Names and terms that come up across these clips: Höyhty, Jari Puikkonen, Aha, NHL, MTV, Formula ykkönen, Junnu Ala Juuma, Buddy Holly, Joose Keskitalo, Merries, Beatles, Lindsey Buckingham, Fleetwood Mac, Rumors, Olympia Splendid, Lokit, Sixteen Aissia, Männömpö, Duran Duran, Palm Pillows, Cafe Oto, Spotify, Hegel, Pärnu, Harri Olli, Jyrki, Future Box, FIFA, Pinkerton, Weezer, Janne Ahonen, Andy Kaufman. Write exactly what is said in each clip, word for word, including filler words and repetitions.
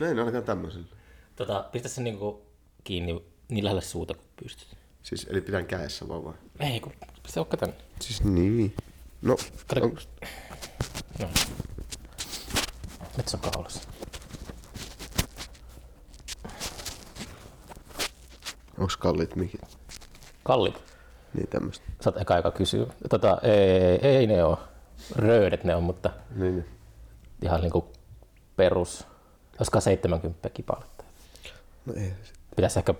No ei ne ainakaan tämmöisellä. Tota, pistä sen niinku kiinni niin lähelle suuta kuin pystyt. Siis eli pidän kädessä vaan vai? Ei kun pistä okka tänne. Siis niin. No. Kato. On... No. Nyt se on kaulassa. Onks kalliit mikit? Kalliit? Niin tämmöstä. Sä oot eka aika kysyä. Tota, ei, ei ne oo. Röydet ne on, mutta niin. Ihan niinku perus. Olisikohan seitsemänkymmentä kipaletta? No ei. Pitäisi ehkä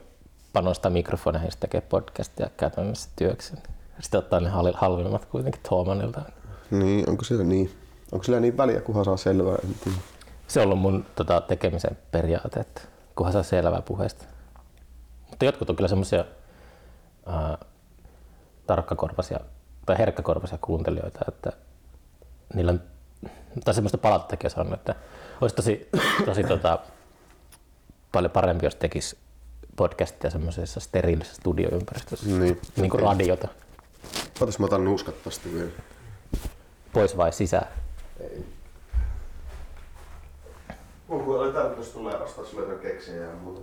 panostaa mikrofoneihin, jos tekee podcastia käytännössä työksi. Sitten ottaa ne halvimmat kuitenkin Thomannilta. Niin, onko sillä niin? Onko sillä niin väliä, kunhan saa selvää? Se on ollut mun tota, tekemisen periaate, että kunhan saa selvää puheesta. Mutta jotkut on kyllä semmoisia äh, tarkkakorvaisia tai herkkäkorvaisia kuuntelijoita, että niillä on, tai semmoista palautettakin on saanut, että olisi tosi, tosi tota, paljon parempi, jos tekisi podcastia semmoisessa steriilisessä studioympäristössä, niin, niin kuin radiota. Otas mä otan nuuskat tosta vielä. Pois vai sisään? Ei. Mun kun oli tarkoitus tulla ja ostaa sulle jotain keksejä ja muuta.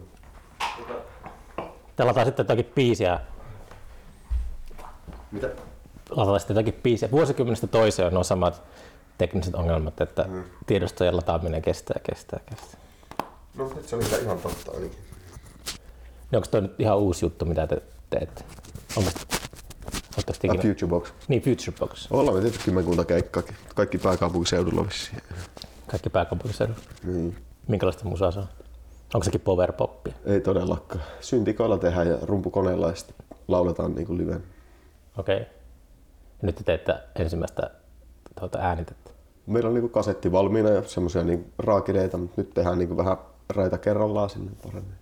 Tää lataa sitten jotakin biisiä. Mitä? Lataa sitten jotakin biisiä. Vuosikymmenestä toiseen on samat tekniset ongelmat, että hmm. tiedostojen lataaminen kestää, kestää, kestää. No nyt se on ihan totta ainakin. No, onko toi nyt ihan uusi juttu, mitä te teette? Onko sitä ikinä? Future Box. Niin, Future Box. Ollaan me tietysti kymmenkunta keikkaakin. Kaikki pääkaupunkiseudulla vissiin. Kaikki pääkaupunkiseudulla? Niin. Minkälaista musaa se on? Onko sekin power poppia? Ei todellakaan. Syntikoilla tehdään ja rumpukoneella ja sitten lauletaan niin kuin liven. Okei. Okay. Nyt te teette ensimmäistä tuota äänitettä. Meillä on niin kuin kasetti valmiina ja semmoisia niin raakideita, mutta nyt tehdään niin kuin vähän raita kerrallaan sinne paremmin.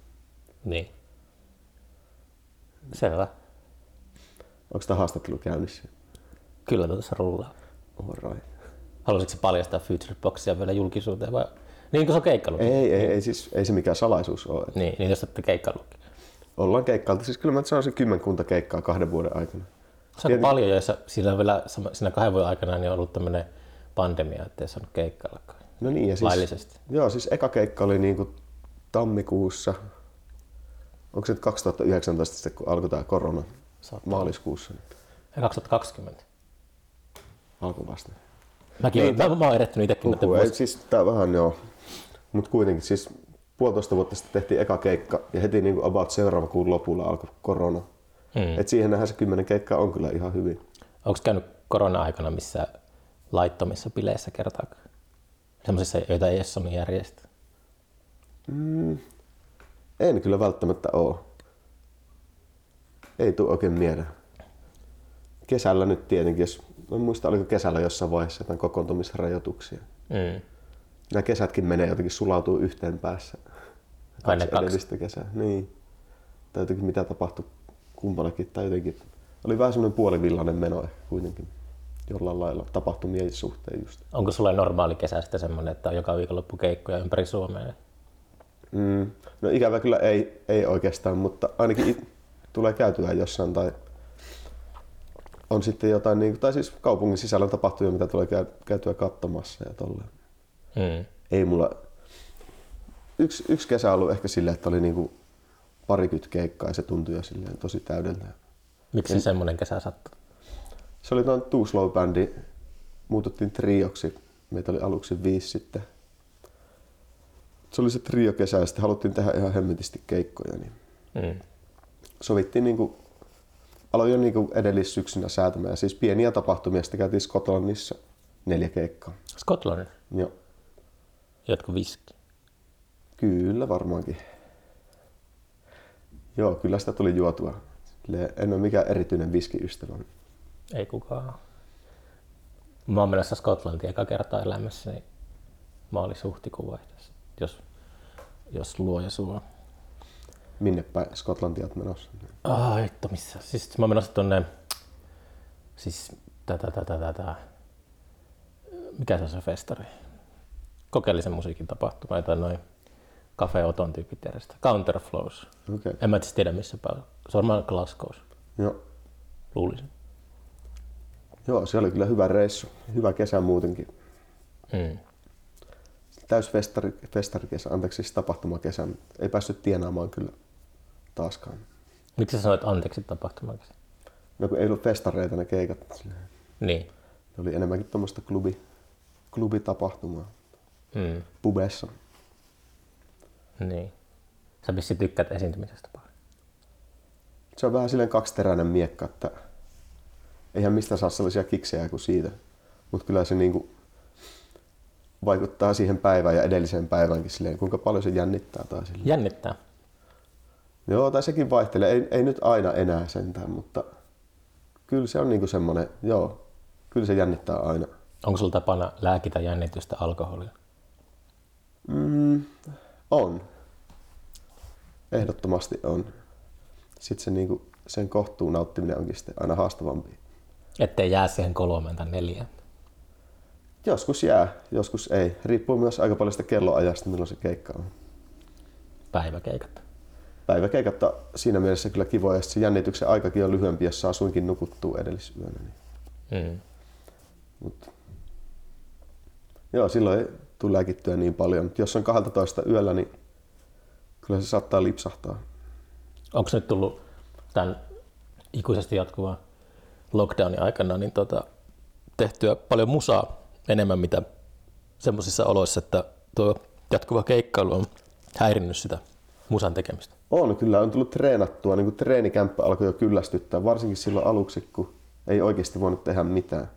Niin. Selvä. Onko tämä haastattelu käynnissä? Kyllä tuossa rullaa. Alright. Haluaisitko se paljastaa Future Boxia vielä julkisuuteen vai? Niin kuin se on keikkailutkin. Ei, ei, ei, siis, ei se mikään salaisuus ole. Niin, niin jos olette keikkailutkin. Ollaan keikkailta. Siis kyllä mä sanoisin kymmenkunta keikkaa kahden vuoden aikana. Se on Tiet... paljon, jos siinä, vielä, siinä kahden vuoden aikana niin on ollut tämmöinen pandemia, ettei saanut keikkaillakaan. No niin, ja siis, laillisesti. Joo, siis eka keikka oli niin kuin tammikuussa. Onko se nyt kaksituhattayhdeksäntoista sitten, kun alkoi tämä korona maaliskuussa? Ja kaksituhattakaksikymmentä. Alkoi vasta. Mäkin niin, olen, t- mä oon erehtynyt itsekin. Uhu, ei, siis tää vähän joo. Mut kuitenkin siis puolitoista vuotta sitten tehtiin eka keikka ja heti niin kuin about seuraava kuun lopulla alkoi korona. Hmm. Et siihen nähdään se kymmenen keikkaa on kyllä ihan hyvin. Onko käynyt korona-aikana missä laittomissa bileissä kertaakaan? Sellaisissa, joita ei edes ole järjestetty? Mm. En kyllä välttämättä oo. Ei tule oikein mieleen. Kesällä nyt tietenkin, jos en muista oliko kesällä jossain vaiheessa jotain kokoontumisrajoituksia. Mm. Nämä kesätkin menee jotenkin sulautuu yhteen päässä. Kaksi edellistä kesää. Niin. Tai jotenkin mitä tapahtui kumpallakin. Tai jotenkin. Oli vähän semmoinen puolivillainen meno kuitenkin. Jollain lailla tapahtumien suhteen just. Onko sulle normaali kesä sitten semmoinen, että on joka viikonloppu keikkoja ympäri Suomea? Mm, no ikävä kyllä ei, ei oikeastaan, mutta ainakin it- tulee käytyä jossain tai on sitten jotain niin, tai siis kaupungin sisällä tapahtuu, mitä tulee käy- käytyä katsomassa ja tolleen. Mm. Ei mulla yksi yksi kesä ollut ehkä silleen, että oli niinku parikymmentä keikkaa ja se tuntui jo silleen tosi täydeltä. Miksi en... semmoinen kesä sattui? Se oli tuon Too Slow -bändi. Muututtiin trioksi. Meitä oli aluksi viisi sitten. Se oli se trio kesä ja sitten haluttiin tehdä ihan hemmetisti keikkoja. Niin mm. Sovittiin, niin kuin, aloin jo niin kuin edellissyksynä säätämään. Siis pieniä tapahtumia, sitten käytiin Skotlannissa neljä keikkaa. Skotlannissa? Joo. Jotko viski? Kyllä varmaankin. Joo, kyllä sitä tuli juotua. En ole mikään erityinen viskiystävä. Ei kukaan. Mä oon menossa Skotlantiin eka kertaa elämässä, niin mä olin huhtikuun vaihteessa. Jos, jos luo ja suo. Minne päin Skotlantia olet menossa? Ai, että missä? Siis mä oon menossa tuonne... Siis... Tätä, tätä, tätä... Mikä se on se festari? Kokeellisen musiikin tapahtuma, jotain noin Cafe Oton tyypit järjestää. Counterflows. Okay. En mä tiedä missä päin. Se on varmaan Glasgows. Joo. Luulisin. Joo, se oli kyllä hyvä reissu. Hyvä kesä muutenkin. Mm. täysfestarikesä, anteeksi siis tapahtumakesä, mutta ei päässyt tienaamaan kyllä taaskaan. Miksi sä sanoit anteeksi tapahtumakesä? No kun ei ollut festareita ne keikat. Niin. Ne oli enemmänkin tuommoista klubi, klubitapahtumaa mm. pubessa. Niin. Sä vissi tykkäät esiintymisestä paljon. Se on vähän silleen kaksiteräinen miekka, että eihän mistä saa sellaisia kiksejä kuin siitä. Mutta kyllä se niinku vaikuttaa siihen päivään ja edelliseen päiväänkin silleen, kuinka paljon se jännittää. Tai silleen. Jännittää? Joo, tai sekin vaihtelee. Ei, ei nyt aina enää sentään, mutta kyllä se on niinku semmoinen, joo, kyllä se jännittää aina. Onko sulla tapana lääkitä jännitystä alkoholilla? Mm, on. Ehdottomasti on. Sitten se, niin kuin, sen kohtuun nauttiminen onkin sitten aina haastavampi. Ettei jää siihen kolmeen tai neljään? Joskus jää, joskus ei. Riippuu myös aika paljon sitä kelloajasta, milloin se keikka on. Päiväkeikat? Päiväkeikat on siinä mielessä kyllä kivoja. Se jännityksen aikakin on lyhyempi, jos saa suinkin nukuttua edellisyönä. Niin. Mm. Mut. Joo, silloin ei tule lääkittyä niin paljon. Mut jos on kaksitoista yöllä, niin kyllä se saattaa lipsahtaa. Onko nyt tullut tämän ikuisesti jatkuvan lockdownin aikana niin tota, tehtyä paljon musaa enemmän mitä semmoisissa oloissa, että tuo jatkuva keikkailu on häirinnyt sitä musan tekemistä? On kyllä, on tullut treenattua. Niin kuin treenikämppä alkoi jo kyllästyttää, varsinkin silloin aluksi, kun ei oikeasti voinut tehdä mitään.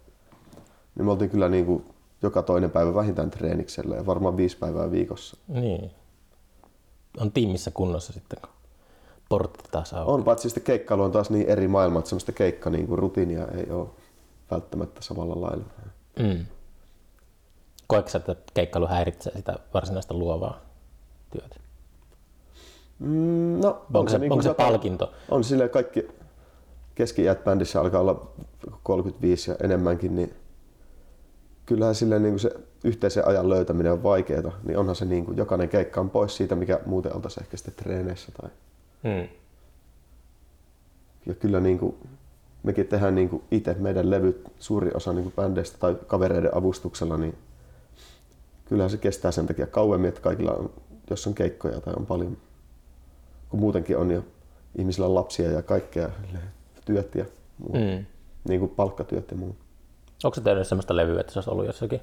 Niin me oltiin kyllä niin kuin joka toinen päivä vähintään treeniksellä ja varmaan viisi päivää viikossa. Niin. On tiimissä kunnossa sitten, kun portti taas auki. On, paitsi sitä keikkailu on taas niin eri maailma, että semmoista keikkarutiinia niin ei ole välttämättä samalla lailla. Mm. Koetko sä, että keikkailu häiritsee sitä varsinaista luovaa työtä? Mm, no, onko, onko se, niin onko se jota, palkinto? On silleen, kaikki keski-iät bändissä alkaa olla kolmekymmentäviisi ja enemmänkin, niin kyllähän silleen niin kuin se yhteisen ajan löytäminen on vaikeeta, niin onhan se niin kuin jokainen keikka on pois siitä, mikä muuten oltaisiin ehkä sitten treeneissä. Tai... Hmm. Ja kyllä niin kuin mekin tehdään niin kuin itse meidän levyt, suuri osa niin kuin bändeistä tai kavereiden avustuksella, niin kyllähän se kestää sen takia kauemmin, että kaikilla on, jos on keikkoja tai on paljon, kun muutenkin on jo ihmisillä on lapsia ja kaikkea, työt ja muu, hmm. niin kuin palkkatyöt ja muu. Onko se tehnyt sellaista levyä, että se olisi ollut jossakin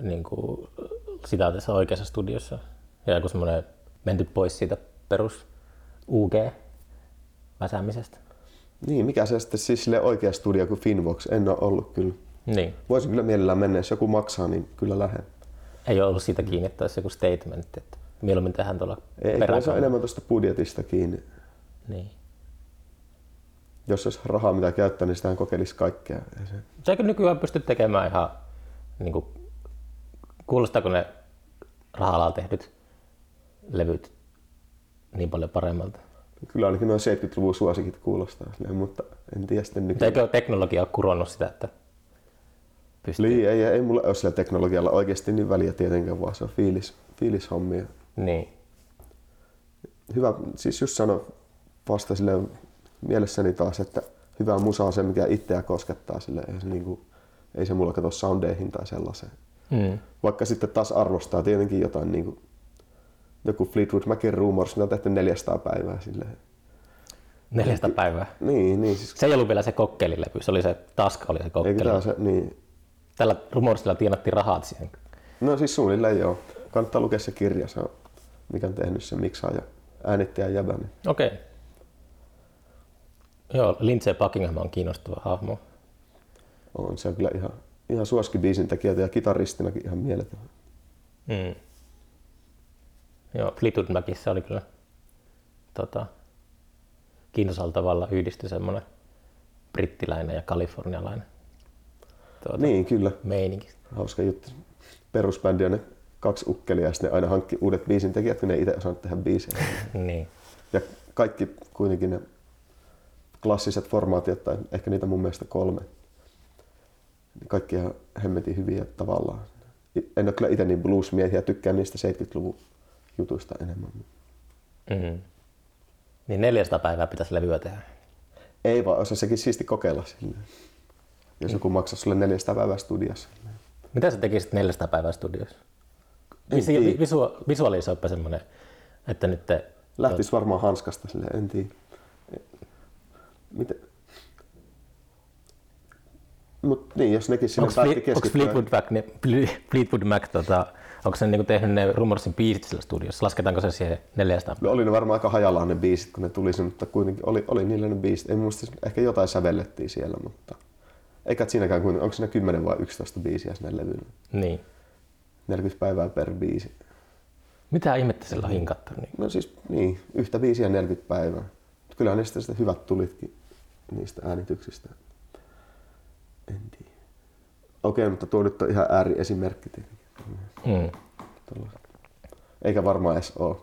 niin kuin sitä tässä oikeassa studiossa ja joku semmoinen menty pois siitä perus U G-väsäämisestä? Niin, mikä se sitten siis oikea studio kuin Finvox? En ole ollut kyllä. Niin. Voisin kyllä mielellään mennä, jos joku maksaa, niin kyllä lähden. Ei ole ollut siitä kiinni, että olisi joku statement, että mieluummin tehdään tuolla peräkalla. Ei, se on enemmän tuosta budjetista kiinni. Niin. Jos olisi rahaa mitä käyttää, niin sitähän kokeilisi kaikkea. Säkö nykyään pystyt tekemään ihan, niin kuin, kuulostaako ne rahalla tehdyt levyt niin paljon paremmalta? Kyllä ainakin noin seitsemänkymmentäluvun suosikit kuulostaa, mutta en tiedä sitten nykyään. Eikö teknologia ole kuronnut sitä, että pystyy? Lii, ei, ei mulla ole sillä teknologialla oikeasti niin väliä tietenkään, vaan se on fiilis, fiilishommia. Niin. Hyvä, siis just sano vasta silleen, mielessäni taas, että hyvä musa on se, mikä itseä koskettaa. Ei se, niin kuin, ei se mulla kato soundeihin tai sellaiseen. Mm. Vaikka sitten taas arvostaa tietenkin jotain, niin kuin, joku Fleetwood Macin Rumors, mitä on tehty neljäsataa päivää. Silleen. neljäsataa päivää? Niin, niin. Siis... Se ei ollut vielä se kokkelilevy, se oli se taska, oli se kokkelilevy. Se, niin. Tällä Rumorsilla tienattiin rahat siihen. No siis suunnilleen joo. Kannattaa lukea se kirja, se on, mikä on tehnyt se miksaaja, äänittäjä jäbäni. Okei. Okay. Joo, Lindsey Buckingham on kiinnostava hahmo. On, se on kyllä ihan, ihan suosikki biisin tekijä ja kitaristinakin ihan mieletön. Mm. Joo, Fleetwood Macissä oli kyllä tota, kiinnosalla tavalla yhdistyi semmoinen brittiläinen ja kalifornialainen tuota, niin, kyllä. Meininki. Hauska juttu. Perusbändi on ne kaksi ukkelia ja sitten aina hankki uudet biisintekijät, kun ne ei itse osannut tehdä biisejä. Niin. Ja kaikki kuitenkin ne klassiset formaatiot, tai ehkä niitä mun mielestä kolme. Kaikki ihan hemmetin hyviä tavallaan. En ole kyllä itse niin bluesmiehiä, tykkään niistä seitsemänkymmentäluvun jutuista enemmän. Mm-hmm. Niin neljäsataa päivää pitäisi levyä tehdä? Ei vaan, olisi sekin siisti kokeilla silleen. Jos joku maksaa sulle neljäsataa päivää studiossa. Mitä sä tekisit neljäsataa päivää studiossa? Visi, visu, visualisoipa semmoinen, että nyt... Te, lähtisi to... varmaan hanskasta silleen, en tiedä. Miten? Mut niin, jos nekin sinne päätti keskittyä. Onko Fleetwood Mac, ne, Fleetwood Mac tota, onko se niinku tehnyt ne Rumorsin biisit sillä studiossa? Lasketaanko se siihen neljästä? No, oli ne varmaan aika hajallaan ne biisit, kun ne tuli sen, mutta kuitenkin oli, oli niillä ne biisit. En muista, ehkä jotain sävellettiin siellä, mutta... Eikä siinäkään kuin onko siinä kymmenen vai yksitoista biisiä sinne levyllä? Niin. neljäkymmentä päivää per biisi. Mitä ihmettä sillä on hinkattu? Niin? No siis niin, yhtä biisiä neljäkymmentä päivää. Kyllähän ne sitten hyvät tulitkin niistä äänityksistä. En tiedä. Okei, mutta tuo nyt on ihan ääriesimerkki tietenkin. Mm. Eikä varmaan edes ole.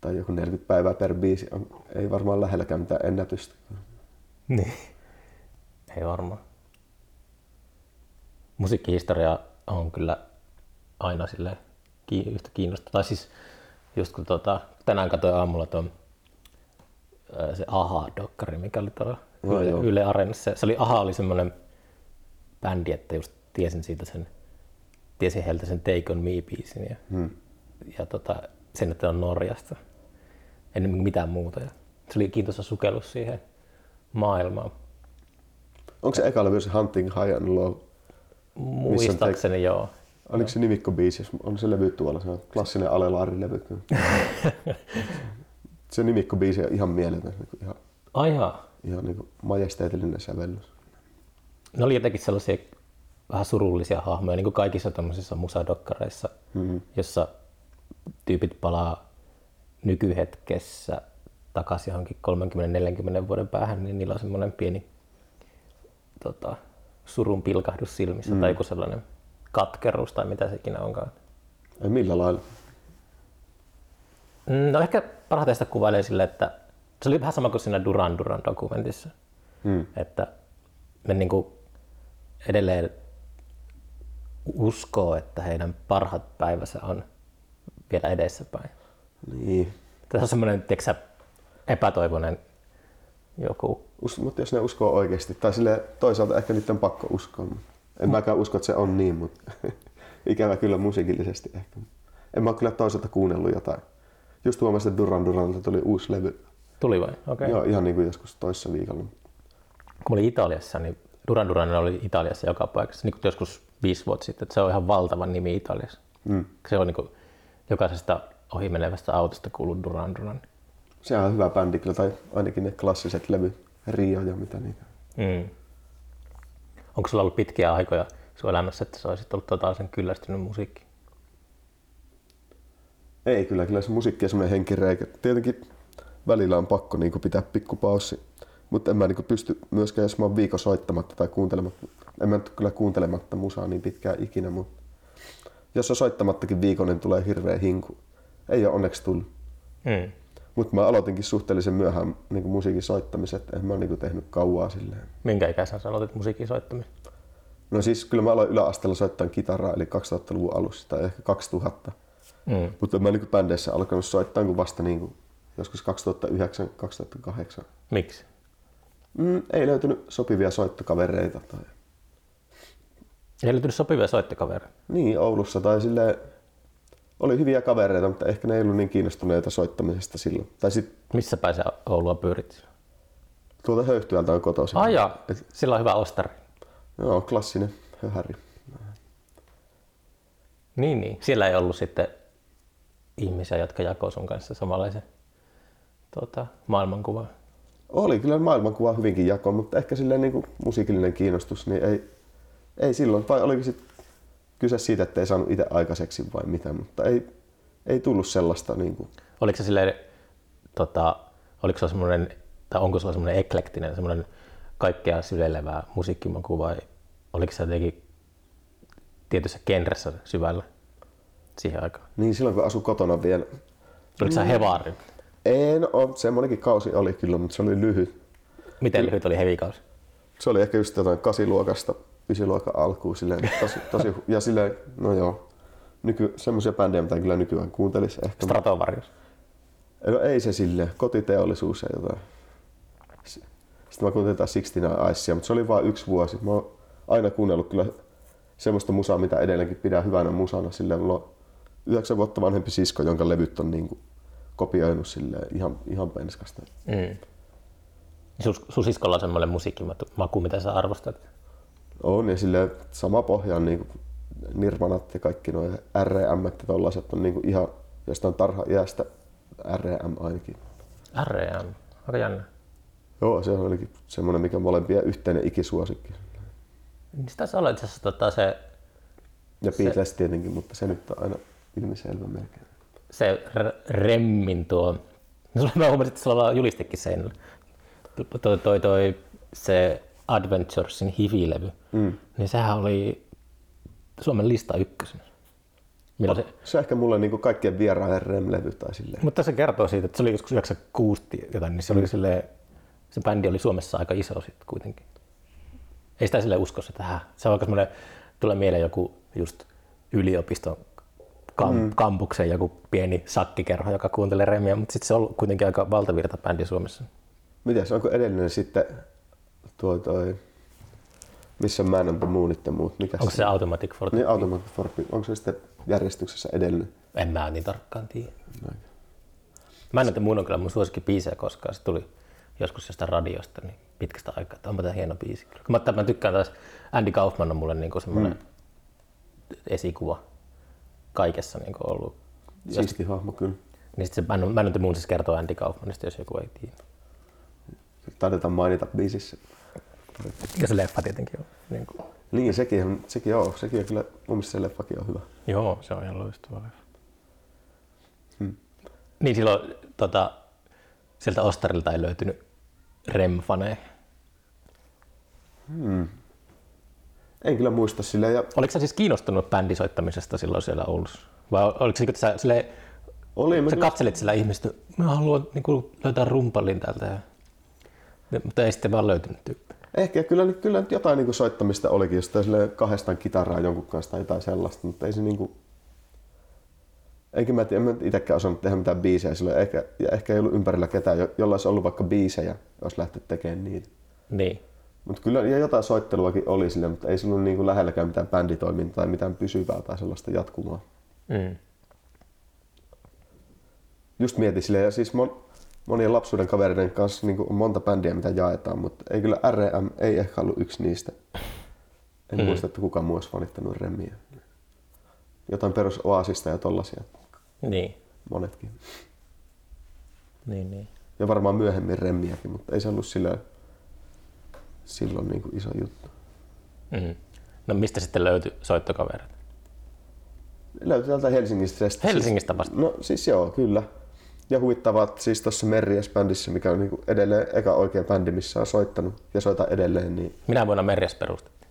Tai joku neljäkymmentä päivää per biisi on, ei varmaan lähelläkään mitään ennätystä. Niin. Ei varmaan. Musiikkihistoria on kyllä aina silleen yhtä kiinnostavaa. Tai siis just kun tuota, tänään katsoin aamulla tuon se Aha-dokkari, mikä oli tuolla no, Yle, Yle Areenassa. Se oli, Aha oli semmoinen bändi, että just tiesin siitä sen, tiesin heiltä sen Take On Me-biisin ja, hmm. ja tota, sen, että on Norjasta. En mitään muuta. Ja se oli kiintoisa sukellus siihen maailmaan. Onko se eka levy se Hunting High and Low? Muistaakseni teik... joo. Oliko se nimikkobiisi? On se levy tuolla, se on klassinen alelaarilevy. Se nimikkobiisi on ihan mieletön. Ihan, ihan, ihan niin majesteetillinen sävellys. Ne oli jotenkin sellaisia vähän surullisia hahmoja, niin kuin kaikissa tämmöisissä musadokkareissa, mm-hmm. jossa tyypit palaa nykyhetkessä takaisin johonkin kolmekymmentä neljäkymmentä vuoden päähän, niin niillä on semmoinen pieni Tota, surun pilkahdus silmissä mm. tai joku sellainen katkeruus tai mitä se ikinä onkaan. Ei millä lailla? No ehkä parhaiten sitä kuvailee sille, että se oli vähän sama kuin siinä Duran Duran dokumentissa. Mm. Että me niinku edelleen uskoo, että heidän parhaat päivänsä on vielä edessäpäin. Niin. Tässä on semmoinen tiiäksä, epätoivoinen joku. Mutta jos ne uskoo oikeasti, tai sille toisaalta ehkä nyt on pakko uskoa. En mm. mäkään usko, että se on niin, mutta ikävä kyllä musiikillisesti ehkä. En mä ole kyllä toisaalta kuunnellut jotain. Just huomasin, että Duran Duranilta tuli uusi levy. Tuli vai? Okei. Okay. Joo, ihan niin kuin joskus toissa viikolla. Kun olin Italiassa, niin Duran Duran oli Italiassa joka paikassa, niin kuin joskus viisi vuotta sitten. Että se on ihan valtava nimi Italiassa. Mm. Se on niin kuin jokaisesta ohimenevästä autosta kuuluu Duran Duran. Se on hyvä bändi kyllä, tai ainakin ne klassiset levyt. Rio ja mitä niitä. Mm. Onko sulla ollut pitkiä aikoja sun elämässä, että sä olisit ollut totaalisen kyllästynyt musiikkiin? Ei kyllä, kyllä se musiikki on semmoinen henkireikä. Tietenkin välillä on pakko niin kuin pitää pikkupaussi, mutta en mä niin kuin pysty myöskään, jos mä oon viikon soittamatta tai kuuntelematta. En mä nyt kyllä kuuntelematta musaa niin pitkään ikinä, mutta jos on soittamattakin viikon, niin tulee hirveä hinku. Ei ole onneksi tullut. Mm. Mutta mä aloitinkin suhteellisen myöhään niin kuin musiikin soittamisen, että en mä niinku tehnyt kauaa silleen. Minkä ikäisenä sä aloitit musiikin soittamisen? No siis kyllä mä aloin yläasteella soittaa kitaraa, eli kaksituhattaluvun alussa tai ehkä kaksituhatta. Mm. Mutta mä niinku bändeissä alkanut soittaa kun vasta niinku joskus kaksituhattayhdeksän kaksituhattakahdeksan. Miksi? Mm, ei löytynyt sopivia soittokavereita. Tai... Ei löytynyt sopivia soittokavereita? Niin, Oulussa tai silleen. Oli hyviä kavereita, mutta ehkä ne ei ollut niin kiinnostuneita soittamisesta silloin. Tai sit... Missä päin sä Oulua pyörit? Tuolta Höyhtyältä on kotoisin. Ai joo, Et... sillä on hyvä ostari. Joo, klassinen höhäri. Niin, niin. Siellä ei ollut sitten ihmisiä, jotka jakoi sun kanssa samanlaisen tuota, maailmankuvan? Oli kyllä maailmankuva hyvinkin jako, mutta ehkä silleen niin kuin musiikillinen kiinnostus niin ei, ei silloin. Vai olikin sitten kyse siitä, että ei saanut itse aikaiseksi vai mitä, mutta ei, ei tullut sellaista. Niin kuin. Oliko se silleen, tota, oliko se semmoinen, tai onko se semmoinen eklektinen, semmoinen kaikkea syleilevää musiikkimaku vai oliko se jotenkin tietyssä genressä syvällä siihen aikaan? Niin, silloin kun asui kotona vielä. Oliko se hevaari? En ole, semmoinenkin kausi oli kyllä, mutta se oli lyhyt. Miten lyhyt oli hevikausi? Se oli ehkä just jotain kasiluokasta. Ysiluokan alkuun silleen, tosi, tosi, ja silleen, no joo, nyky, semmoisia bändejä, mitä kyllä nykyään kuuntelisi ehkä. Stratovarius? No ei se silleen, kotiteollisuus ja jotain. Sitten mä kuuntelin jotain Sixteen Aissia, mutta se oli vain yksi vuosi. Mä oon aina kuunnellut kyllä semmoista musaa, mitä edelleenkin pidän hyvänä musana. Silleen, mulla on yhdeksän vuotta vanhempi sisko, jonka levyt on niin kuin kopioinut ihan, ihan penskasta. Mm. Sun, sun siskolla on semmoinen musiikkimaku, mitä sä arvostat? On, ja silleen sama pohja on niin Nirvanat ja kaikki nuo R E M ja tollaiset on niin kuin ihan jostain tarha iästä R E M ainakin. R E M? Aika jännä. Joo, se on ainakin semmoinen, mikä on molempien yhteinen ikisuosikki. Sitä se oli itseasiassa tota, se... Ja Beatles se, tietenkin, mutta se nyt on aina ilmiselvä melkein. Se r- remmin tuo... No, mä huomasin, että sulla on vaan julistekin seinällä. Toi, toi, toi, se Adventuresin hivilevy, mm. niin sehän oli Suomen lista ykkösen. Oh, se... se ehkä mulle niinku kaikkien vieraan R E M-levy tai silleen. Mutta se kertoo siitä, että se oli joskus yhdeksänkymmentäkuusi jotain, niin se, mm. oli silleen, se bändi oli Suomessa aika iso sitten kuitenkin. Ei sitä silleen usko, että hä. Se on aika semmoinen, tulee mieleen joku just yliopiston kam- mm. kampuksen joku pieni sakkikerho, joka kuuntelee R E M:iä, mutta sitten se on kuitenkin aika valtavirta bändi Suomessa. Mites, onko edellinen sitten tuo toi, missä Männömpö muunit ja muut? Mikäs onko se, se Automatic Forte? Niin, Automatic Forte. Onko se sitten järjestyksessä edellinen? En mä niin tarkkaan tiedä. Näin. Männömpö muun on kyllä mun suosikkibiisejä koskaan. Se tuli joskus jostain radiosta niin pitkästä aikaa. Onpa tää hieno biisi kyllä. Mutta mä tykkään taas, Andy Kaufman on mulle niinku semmoinen mm. esikuva kaikessa niinku ollut. Siisti hahmo kyllä. Niin sit se Männömpö muun siis kertoo Andy Kaufmanista, jos joku ei tiedä. Taidetaan mainita biisissä. Ja se leffa tietenkin on. Niin, niin sekin, sekin on. Sekin on kyllä, mun mielestä se leffakin on hyvä. Joo, se on ihan loistava leffa. Hmm. Niin silloin tota, sieltä ostarilta ei löytynyt R E M-faneja. Hmm. En kyllä muista silleen. Ja... Oliko sä siis kiinnostunut bändisoittamisesta silloin siellä Oulussa? Vai oliko sä silleen, Oli, sä katselit sillä ihmistä, mä haluan niin kuin, löytää rumpallin täältä. Mutta ei sitten vaan löytynyt tyyppiä. Ehkä kyllä, kyllä jotain niin kuin soittamista olikin, jos kahdestaan kitaraa jonkun kanssa tai jotain sellaista, mutta ei se niin kuin... Enkä mä tiedä, en itsekään osannut tehdä mitään biisejä silloin, ehkä, ja ehkä ei ollut ympärillä ketään, jolla olisi ollut vaikka biisejä, jos lähtenyt tekemään niitä. Niin. Mut kyllä ja jotain soitteluakin oli sille, mutta ei silloin niin kuin lähelläkään mitään bänditoimintaa tai mitään pysyvää tai sellaista jatkumaa. Mm. Just mietin silleen, ja siis mon... Monien lapsuuden kavereiden kanssa niin on monta bändiä, mitä jaetaan, mutta ei kyllä R E M ei ehkä ollut yksi niistä. En mm. muista, että kukaan muu olisi fanittanut R E M:iä. Jotain perus Oasista ja tollasia. Niin. Monetkin. Niin, niin. Ja varmaan myöhemmin R E M:iäkin, mutta ei se ollut silloin, silloin niin kuin iso juttu. Mm. No mistä sitten löytyi soittokaverit? Löytyi täältä Helsingistä. Helsingistä vasta? No siis joo, kyllä. Ja huvittavat siis tuossa Merries-bändissä, mikä on niinku edelleen eka oikea bändi, missä on soittanut ja soita edelleen. Niin... Minä vuonna Merries perustettiin?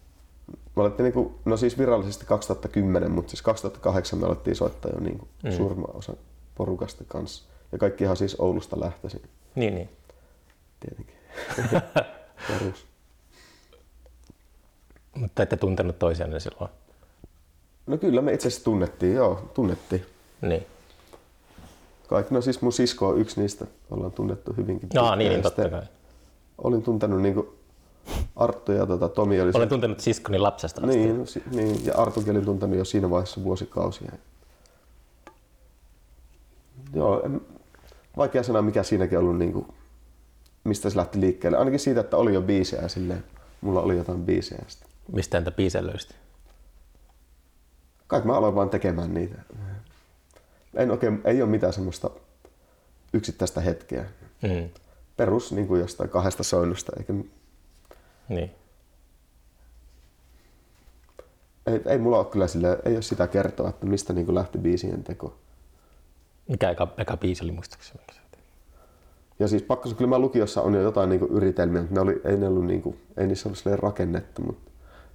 Me alettiin niinku, no siis virallisesti kaksituhattakymmenen, mutta siis kaksituhattakahdeksan me alettiin soittaa jo niinku mm. suurimman osan porukasta kanssa. Ja kaikki ihan siis Oulusta lähtöisin. Niin, niin. Tietenkin. Perus. Mutta ette tuntenut toisianne silloin? No kyllä me itse asiassa tunnettiin, joo, tunnettiin. Niin. Kaikki, no siis mun sisko on yksi niistä, ollaan tunnettu hyvinkin. Jaa, niin, niin totta kai. Olin tuntenut niinku Arttu ja tota, Tomi oli... Olen tuntenut siskoni lapsesta asti. Niin, si- niin, ja Artukin oli tuntenut jo siinä vaiheessa vuosikausia. Joo, en, vaikea sanoa mikä siinäkin on ollut, niinku, mistä se lähti liikkeelle. Ainakin siitä, että oli jo biisejä silleen. Mulla oli jotain biisejä. Mistä entä biisejä löysit? Kaikki mä aloin vaan tekemään niitä. En oikein, ei ole mitään semmoista yksittäistä hetkeä. Mm. Perus niin kuin jostain kahdesta soinnusta. Eikä... Niin. Ei, ei mulla ole kyllä sille, ei ole sitä kertoa, että mistä niin kuin lähti biisien teko. Mikä eka, eka biisi oli muistaakseni? Ja siis pakko, kyllä mä lukiossa on jo jotain niin kuin yritelmiä, mutta ne oli, ei, ne ollut, niin kuin, ei niissä ollut silleen rakennettu. Mutta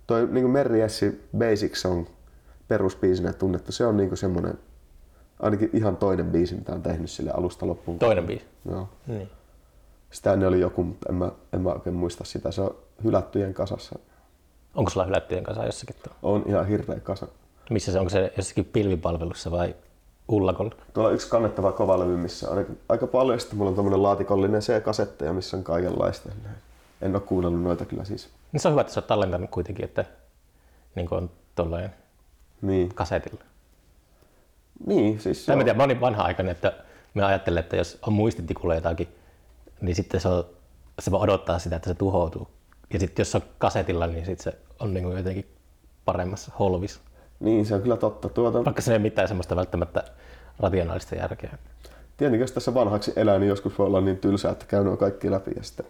toi niin kuin Merriessi Basic Song perusbiisinä tunnettu, se on niin kuin semmoinen ainakin ihan toinen biisi, mitä on tehnyt sille alusta loppuun. Toinen biisi? Joo. Niin. Sitä ennen oli joku, mutta en mä, en mä oikein muista sitä. Se on Hylättyjen kasassa. Onko sulla Hylättyjen kasa jossakin? Tuo? On ihan hirveä kasa. Missä se? Onko se jossakin pilvipalvelussa vai ullakolla? Tuolla on yksi kannettava kovalevy, missä on aika paljon. Sitten mulla on tommonen laatikollinen C-kasetteja, missä on kaikenlaista. En ole kuunnellut noita kyllä siis. Niin se on hyvä, että sä oot tallentanut kuitenkin, että niin kuin on tuollainen niin. Kasetilla. Niin, siis mä, tiedän, mä oon niin vanha-aikainen, että mä ajattelen, että jos on muistitikulla jotakin, niin sitten se, on, se voi odottaa sitä, että se tuhoutuu. Ja sitten jos se on kasetilla, niin sit se on niin kuin jotenkin paremmassa holvissa. Niin, se on kyllä totta. Tuota... Vaikka se ei mitään semmoista välttämättä rationaalista järkeä. Tietenkin, jos tässä vanhaksi elää, niin joskus voi olla niin tylsää, että käy nuo kaikki läpi ja sitten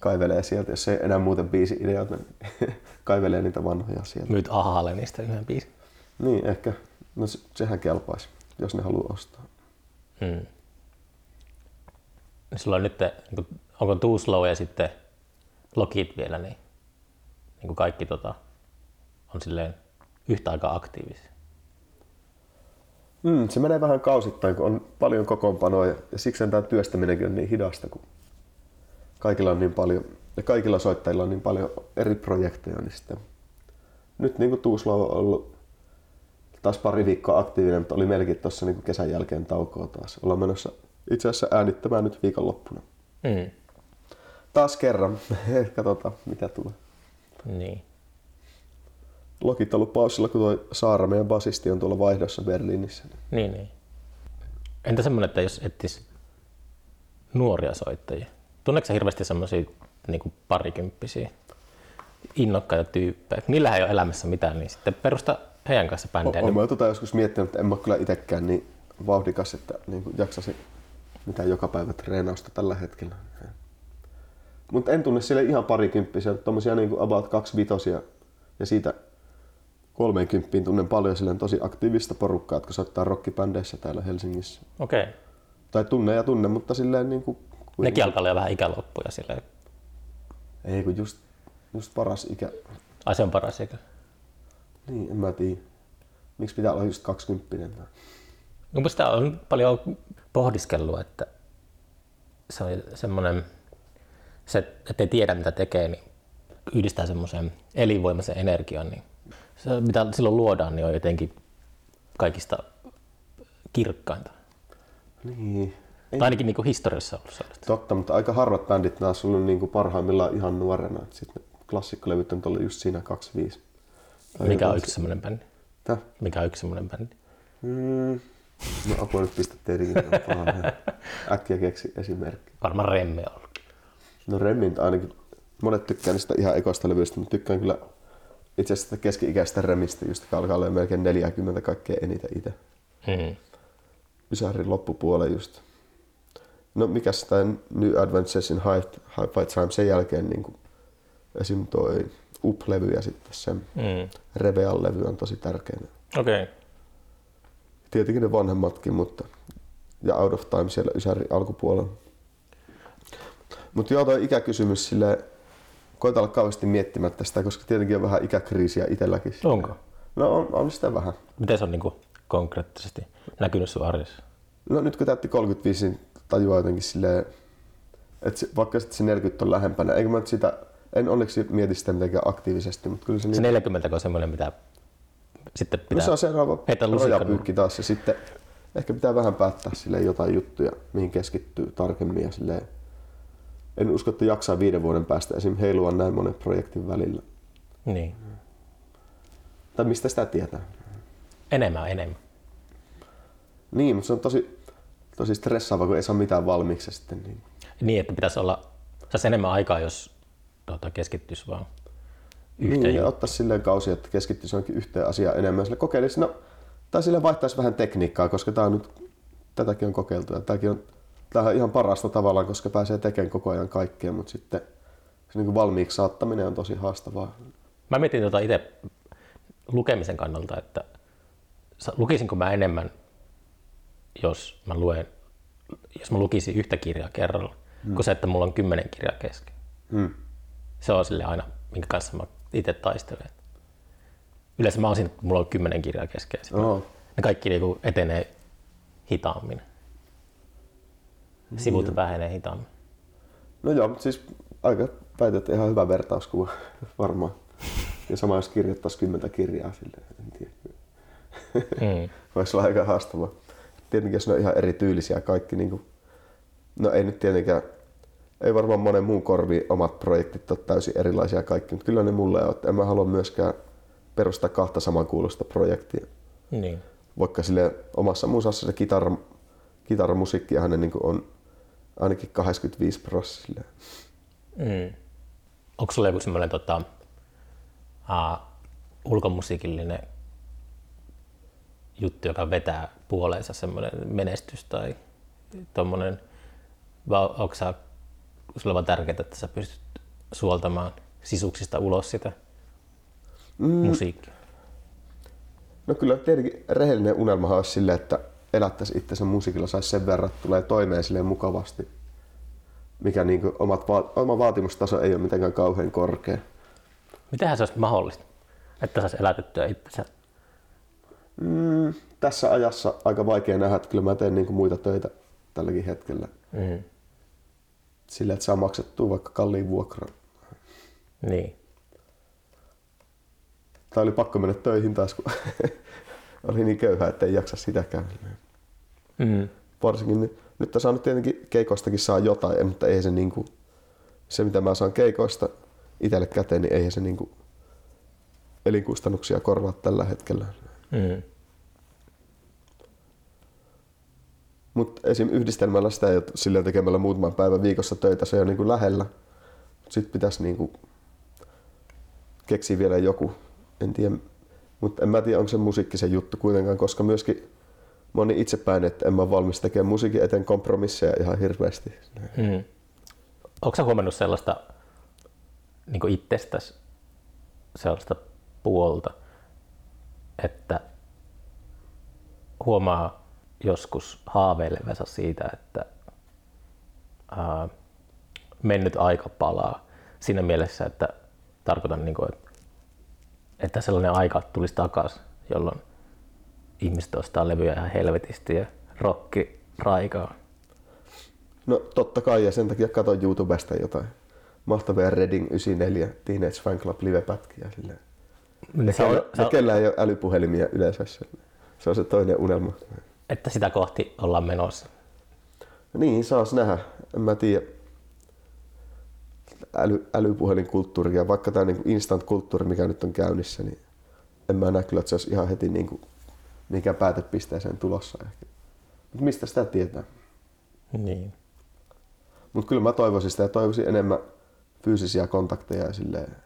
kaivelee sieltä. Jos ei enää muuten biisi-ideoita, niin kaivelee niitä vanhoja sieltä. Myyt Ahalle niistä yhden biisin. Niin, ehkä. No sehän kelpaisi, jos ne haluaa ostaa. Hmm. Sulla on nyt, onko Too Slow ja sitten Lokit vielä, niin, niin kuin kaikki tota, on silleen yhtä aikaa aktiivisia. Mm, se menee vähän kausittain, kun on paljon kokoonpanoja ja siksi tämä työstäminenkin on niin hidasta, kun kaikilla on niin paljon ja kaikilla soittajilla on niin paljon eri projekteja. Niin sitten. Nyt niin kuin Too Slow on ollut taas pari viikkoa aktiivinen, mutta oli melkein tuossa niin kuin kesän jälkeen taukoa taas. Ollaan menossa itse asiassa äänittämään nyt viikonloppuna. Mm. Taas kerran. Katsotaan mitä tulee. Niin. Lokit on ollut paussilla, kun tuo Saara, meidän basisti, on tuolla vaihdossa Berliinissä. Niin, niin. Entä semmoinen, että jos etsisi nuoria soittajia? Tunneeko sä hirveästi semmoisia niin parikymppisiä innokkaita tyyppejä? Niillähän ei ole elämässä mitään, niin sitten perusta heidän kanssa bändejä. Olen tota joskus miettinyt, että en mä kyllä itsekään niin vauhdikas, että niin jaksaisin mitään joka päivä treenausta tällä hetkellä. Mutta en tunne sille ihan parikymppisiä, tuommoisia niin kuin about kaksivitosia ja siitä kolmeenkymppiin tunnen paljon silleen tosi aktiivista porukkaa, jotka soittaa rockibändeissä täällä Helsingissä. Okei. Okay. Tai tunne ja tunne, mutta silleen niin kuin... Nekin alkaa olla vähän ikäloppuja silleen. Ei kun just, just paras ikä. Ai se on paras ikä. Niin, en mä tiedä. Miksi pitää olla just kaksikymppinen? No, sitä on paljon pohdiskellut, että se on semmoinen... Se, ettei tiedä mitä tekee, niin yhdistää semmoisen elinvoimaisen energian. Niin se, mitä silloin luodaan, niin on jotenkin kaikista kirkkainta. Niin. Ei. Tai ainakin niin kuin historiassa on ollut sellaista. Totta, mutta aika harvat bändit taas on niin kuin parhaimmillaan ihan nuorena. Sitten klassikkolevyt on ollut just siinä kaksikymmentäviisi. Mikä on, yksi semmoinen bändi? Täh? Mikä on yksi semmoinen bändi? Mm. No apua nyt pistä tietenkin pahan. Äkkiä keksi esimerkki. Varmaan Remme on ollut. No Remmin ainakin. Monet tykkää niistä ihan ekoista levyistä, mutta tykkään kyllä itse asiassa keski-ikäistä Remistä, just alkaa olla melkein neljäkymmentä kaikkea eniten itse. Mm. Ysärin loppupuoleen just. No mikäs tämä New Adventures in High, High Time sen jälkeen niin kuin esim. Toi U P-levy ja sitten sen mm. Reveal-levy on tosi tärkeä. Okei. Okay. Tietenkin ne vanhemmatkin, mutta ja Out of Time siellä Ysärin alkupuolella. Mutta joo, tuo ikäkysymys, silleen, koetaan olla kauheasti miettimättä sitä, koska tietenkin on vähän ikäkriisiä itselläkin. Onko? No on, on sitä vähän. Miten se on niin kuin konkreettisesti näkynyt sun arjessa? No nyt kun täytti kolmekymmentäviisi, niin tajuaa jotenkin silleen, että vaikka se neljäkymmentä on lähempänä. Eikö mä nyt sitä, en onneksi mieti sitä mitenkään aktiivisesti, mutta kyllä se... Se niin... neljäkymmentä on semmoinen, mitä sitten pitää... No se on seuraava rajapyykki taas ja sitten ehkä pitää vähän päättää silleen jotain juttuja, mihin keskittyy tarkemmin ja silleen... En usko, että jaksaa viiden vuoden päästä esim. Heilua näin monen projektin välillä. Niin. Tai mistä sitä tietää? Enemmän, enemmän. Niin, mutta se on tosi, tosi stressaava, kun ei saa mitään valmiiksi sitten. Niin, niin että pitäisi olla saisi enemmän aikaa, jos tuota, keskittyisi vaan yhteen. Niin, ja ottaisi silleen kausia, että keskittyisi johonkin yhteen asiaan enemmän. Sille kokeilisi, no, tai sille vaihtaisi vähän tekniikkaa, koska tää on nyt, tätäkin on kokeiltu ja tämäkin on... Tämähän on ihan parasta tavallaan, koska pääsee tekemään koko ajan kaikkea, mutta sitten se niin kuin valmiiksi saattaminen on tosi haastavaa. Mä mietin tuota itse lukemisen kannalta, että lukisinko mä enemmän, jos mä, luen, jos mä lukisin yhtä kirjaa kerralla, hmm. kuin se, että mulla on kymmenen kirjaa kesken. Hmm. Se on sille aina, minkä kanssa mä itse taistelen. Yleensä mä oon siinä, että mulla on kymmenen kirjaa kesken. Oh. Ne kaikki niin etenee hitaammin. Sivut vähenee hitaammin. No joo, mutta siis aika väität ihan hyvä vertauskuva varmaan. Ja sama jos kirjoittaisi kymmentä kirjaa silleen, en tiedä. Mm. Voisi olla aika haastavaa. Tietenkin jos ne on ihan erityylisiä kaikki. Niin kuin... No ei nyt tietenkään, ei varmaan monen muun korviin omat projektit ole täysin erilaisia kaikki, mutta kyllä ne mulle on. En mä halua myöskään perustaa kahta samankuulosta projektia. Niin. vaikka sille omassa musassa se kitar, kitaramusiikkihan ne niin kuin on ainakin kaksikymmentäviisi prosenttia. Mm. Onko sulla joku semmoinen tota, uh, ulkomusiikillinen juttu, joka vetää puoleensa semmoinen menestys tai tommonen, vai onko sä, sulla vaan tärkeää, että sä pystyt suoltamaan sisuksista ulos sitä mm. musiikkia? No kyllä tietenkin rehellinen unelmahan olisi silleen, että elättäisi itsensä musiikilla, saisi sen verran, että tulee toimeen silleen mukavasti, mikä niin kuin omat va- oma vaatimustaso ei ole mitenkään kauhean korkea. Mitähän se olisi mahdollista, että saisi elätettyä itsensä? Mm, tässä ajassa aika vaikea nähdä, että kyllä mä teen niin kuin muita töitä tälläkin hetkellä. Mm. Sillä, että saa maksettua vaikka kalliin vuokran. Niin. Tai oli pakko mennä töihin taas, kun oli niin köyhää, että ei jaksa sitäkään. Mm. Varsinkin nyt, nyt on saanut tietenkin, keikoistakin saa jotain, mutta eihän se niinku, se mitä mä saan keikoista itselle käteen, niin eihän se niinku elinkustannuksia korvaa tällä hetkellä. Mm. Mutta esim. Yhdistelmällä sitä ja sillä tekemällä muutaman päivän viikossa töitä, se on niinku lähellä. Sitten pitäisi niinku keksiä vielä joku, en tiedä. Mutta en mä tiedä, onko se musiikki se juttu kuitenkaan, koska myöskin mä oon niin itsepäin, että en mä valmis tekemään musiikin eteen kompromisseja ihan hirveästi. Mm. Onko sä huomannut sellaista niinku itsestäsi sellaista puolta, että huomaa joskus haaveilevansa siitä, että ää, mennyt aika palaa siinä mielessä, että tarkoitan, niin kuin, että sellainen aika tulisi takaisin, jolloin ihmiset ostaa levyjä ihan helvetisti ja rokki raikaa? No totta kai, ja sen takia katsoin YouTubesta jotain mahtavia Reading yhdeksänkymmentäneljä Teenage Fan Club live-pätkiä. Ne kellä ei ole älypuhelimia yleensä. Se on se toinen unelma. Että sitä kohti ollaan menossa. Niin, saas nähdä. En mä tiedä. Äly, älypuhelinkulttuuria, vaikka tämä niinku instant-kulttuuri, mikä nyt on käynnissä, niin en mä näe kyllä, että se olisi ihan heti niinku mihinkään päätepisteeseen tulossa ehkä. Mut mistä sitä tietää? Niin. Mut kyllä mä toivoisin sitä ja toivoisin enemmän fyysisiä kontakteja ja silleen,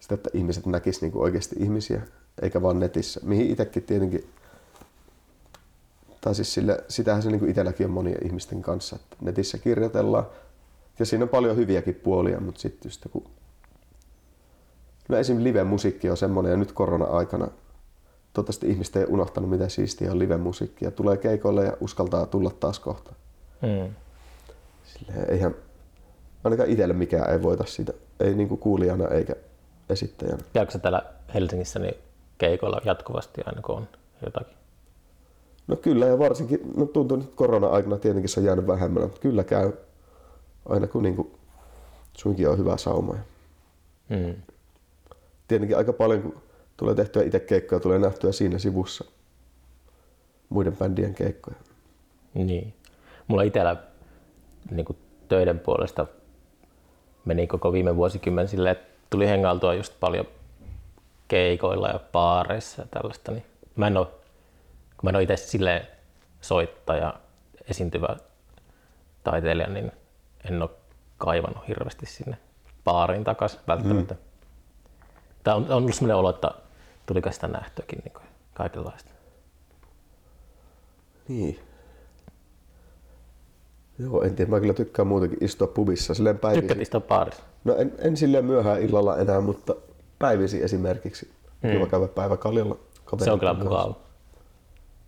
sitä, että ihmiset näkisivät niinku oikeasti ihmisiä, eikä vaan netissä, mihin itsekin tietenkin, tai siis sille, sitähän se niinku itselläkin on monien ihmisten kanssa, että netissä kirjoitellaan ja siinä on paljon hyviäkin puolia, mutta sitten just kun no esimerkiksi live-musiikki on semmoinen ja nyt korona-aikana toivottavasti ihmiset ei unohtanut mitä siistiä on live-musiikki ja tulee keikoille ja uskaltaa tulla taas kohta. Mm. Silleen, eihän ainakaan itselle mikään ei voita sitä, ei niinku kuulijana eikä esittäjänä. Käykö sä täällä Helsingissä niin keikoilla jatkuvasti aina kun on jotakin? No kyllä ja varsinkin, no tuntuu nyt korona-aikana tietenkin se on jäänyt vähemmän, mutta kyllä käy aina kun niinku suinkin on hyvä sauma. Mm. Tietenkin aika paljon kun tulee tehtyä itse keikkoja, tulee nähtyä siinä sivussa muiden bändien keikkoja. Niin. Mulla itsellä niinku töiden puolesta meni koko viime vuosikymmen silleen, että tuli hengailtua just paljon keikoilla ja baareissa ja tällaista. Niin mä en oo, kun mä en oo itse silleen soittaja, esiintyvä taiteilija, niin en oo kaivannut hirveästi sinne baariin takaisin välttämättä. Mm. Tää on, on ollut sellainen olo, että tuliko sitä nähtöäkin niin kuin kaikenlaista. Niin. Joo, en tiedä. Mä kyllä tykkään muutenkin istua pubissa silleen päivisin. Tykkäät istua baarissa? No en, en silleen myöhään illalla enää, mutta päivisin esimerkiksi. Mm. Kiva käydä päiväkaljalla. Se on kyllä mukava.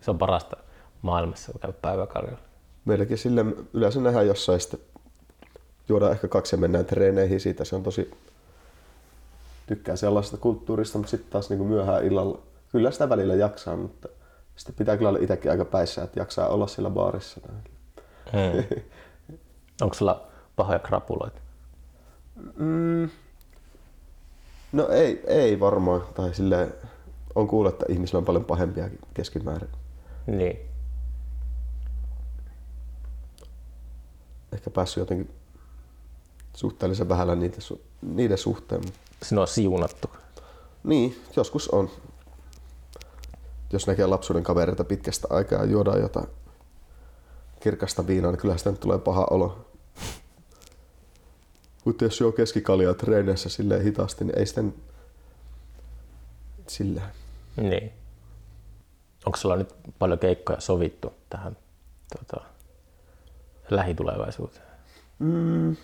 Se on parasta maailmassa käydä päiväkaljalla. Meilläkin silleen yleensä nähdään jossain, sitten juodaan ehkä kaksi ja mennään treeneihin siitä. Se on tosi... Tykkää sellaisesta kulttuurista, mutta sitten taas niinku myöhään illalla. Kyllä sitä välillä jaksaa, mutta sitten pitää kyllä olla itsekin aika päissä, että jaksaa olla siellä baarissa. Hmm. Onko sulla pahoja krapuloita? Mm. No ei, ei varmaan. Tai silleen, on kuullut, että ihmisillä on paljon pahempia keskimäärin. Niin. Ehkä päässyt jotenkin suhteellisen vähällä niitä su- niiden suhteen. Sinua on siunattu. Niin, joskus on. jos näkee lapsuuden kavereita pitkästä aikaa ja juodaan jotain kirkasta viinaa, niin kyllähän sitä nyt tulee paha olo. Mutta jos juo keskikaljaa treenissä silleen hitaasti, niin ei sitten silleen. Niin. Onko sulla nyt paljon keikkoja sovittu tähän tota, lähitulevaisuuteen? Mm.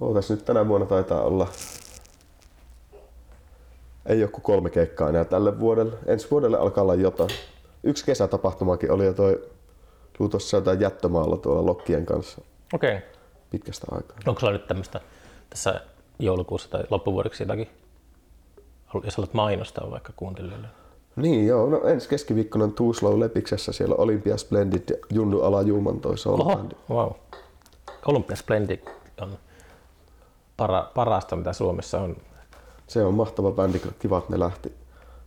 Ootas nyt tänä vuonna taitaa olla. Ei ole kuin kolme keikkaa enää tälle vuodelle. Ensi vuodelle alkaa olla jotain. Yksi kesätapahtumakin oli jo toi Luutossa jotain jättömaalla tuolla Lokkien kanssa. Okei. Okay. Pitkästä aikaa. Onko sulla nyt tämmöistä tässä joulukuussa tai loppuvuodeksi jotakin? Jos haluat mainostaa vaikka kuuntelijoille. Niin joo, no ensi keskiviikkona Too Slow Lepiksessä, siellä Olympia Splendid ja Junnu Ala Juuman toi soolobändi. Oho, wow. Olympia Splendid on para, parasta mitä Suomessa on. Se on mahtava bändi, kiva että ne lähti.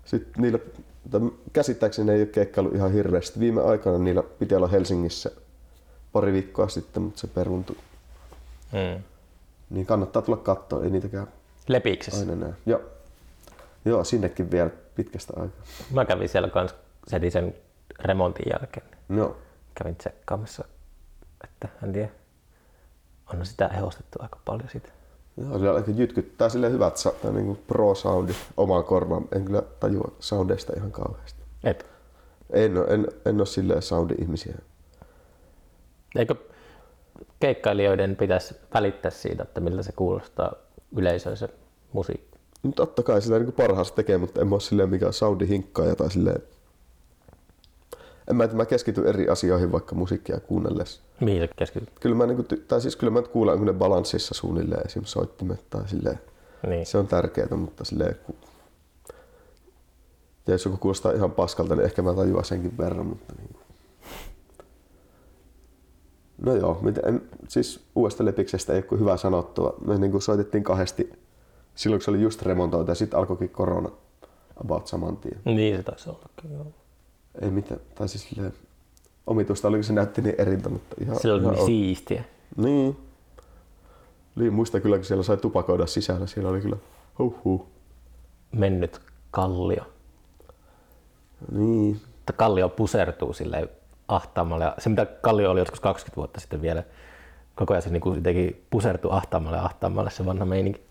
Sitten niillä, käsittääkseni ne ei ole keikkaillut ihan hirveästi. Viime aikana niillä piti olla Helsingissä pari viikkoa sitten, mutta se peruntui. Hmm. Niin kannattaa tulla katsoa, ei niitäkään Lepiksessä aina näe. Joo. Joo, sinnekin vielä pitkästä aikaa. Mä kävin siellä kans heti sen remontin jälkeen. No. Kävin tsekkaamassa, että en tiedä, on sitä ehostettu aika paljon siitä. Joo, siellä aika jytkyttää sille hyvät niin pro-soundit omaan korvaan. En kyllä tajua soundeista ihan kauheasti. Et? En, en, en ole silleen soundi-ihmisiä. Eikö keikkailijoiden pitäisi välittää siitä, että miltä se kuulostaa yleisön se musiikki? No totta kai sitä niin parhaasta tekee, mutta en mä ole silleen mikään soundi-hinkkaaja tai silleen... En mä, mä keskity eri asioihin vaikka musiikkia kuunnellessa. Mihin keskityt? Kyllä mä, niin kuin, tai siis kyllä mä kuulen, onko ne balanssissa suunnilleen esimerkiksi soittimet tai silleen. Niin. Se on tärkeää, mutta silleen... Kun... Ja jos joku kuulostaa ihan paskalta, niin ehkä mä tajuan senkin verran, mutta... Niin. No joo, en, siis uudesta Lepiksestä ei ole hyvä sanottua. Me niin kuin soitettiin kahdesti. Silloin kun se oli just remontoitu ja sitten alkoikin korona about saman tien. Niin se taisi ollakin, joo. Ei mitään, tai siis silleen omituista oli, kun se näytti niin eriltä, mutta ihan... Se oli ihan niin siistiä. Niin. Liin muista kyllä, kun siellä sai tupakoida sisällä, siellä oli kyllä huhhuh. Mennyt kallio. Niin. Mutta kallio pusertuu silleen ahtaamalle. Se mitä kallio oli joskus kaksikymmentä vuotta sitten vielä, koko ajan se niin jotenkin pusertui ahtaamalle ahtaamalle se vanha meininki.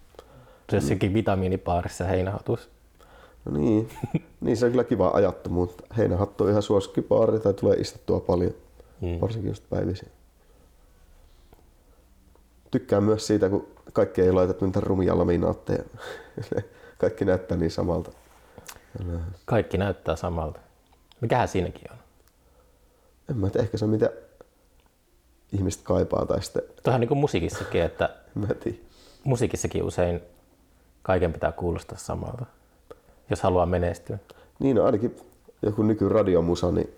Se jossakin vitamiinipaarissa heinähatussa. No niin. Niin, se on kyllä kiva ajattomuutta. Heinähattu on ihan suosikkipaari tai tulee istuttua paljon, mm. varsinkin just päivisin. Tykkään myös siitä, kun kaikki ei laitettu niitä rumia laminaatteja. Kaikki näyttää niin samalta. Kaikki näyttää samalta. Mikähän siinäkin on? En mä tiedä, ehkä se on mitä ihmiset kaipaa tai sitten... Tuohan niin kuin musiikissakin, että musiikissakin usein kaiken pitää kuulostaa samalta, jos haluaa menestyä. Niin, no ainakin joku nykyradiomusa, niin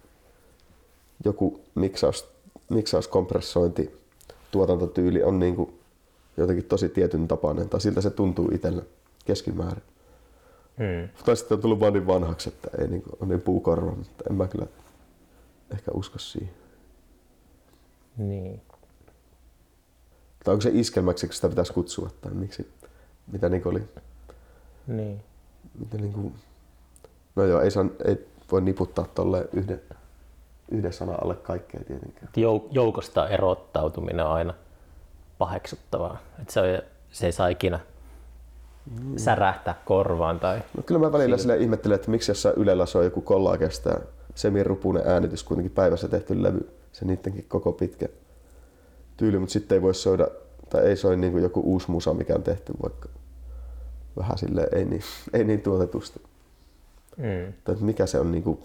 joku miksaus, miksauskompressointi, tuotantotyyli on niin kuin jotenkin tosi tietyn tapainen, tai siltä se tuntuu itsellä keskimäärin. Hmm. Tai sitten on tullut vaan niin vanhaksi, että ei niin kuin, on niin puukorva, mutta en mä kyllä ehkä usko siihen. Niin. Tai onko se iskelmäksi, kun sitä pitäisi kutsua, tai miksi? Mitä niinku oli? Niin. Mitä niinku... No joo, ei, san... ei voi niputtaa tolleen yhden, yhden sanan alle kaikkea tietenkään. Jou- joukosta erottautuminen on aina paheksuttavaa. Et se, on, se ei saa ikinä mm. särähtää korvaan. Tai... No kyllä mä välillä sille ihmettelen, että miksi jossain Ylellä soi joku kollaa kestää semirupuinen äänitys, kuitenkin päivässä tehty levy, se niittenkin koko pitkä tyyli, mutta sitten ei voi soida, tai ei soi niinku joku uusi musa, mikä on tehty vaikka. Vähän silleen ei niin, ei niin tuotetusti. Mm. Tai mikä se on niinku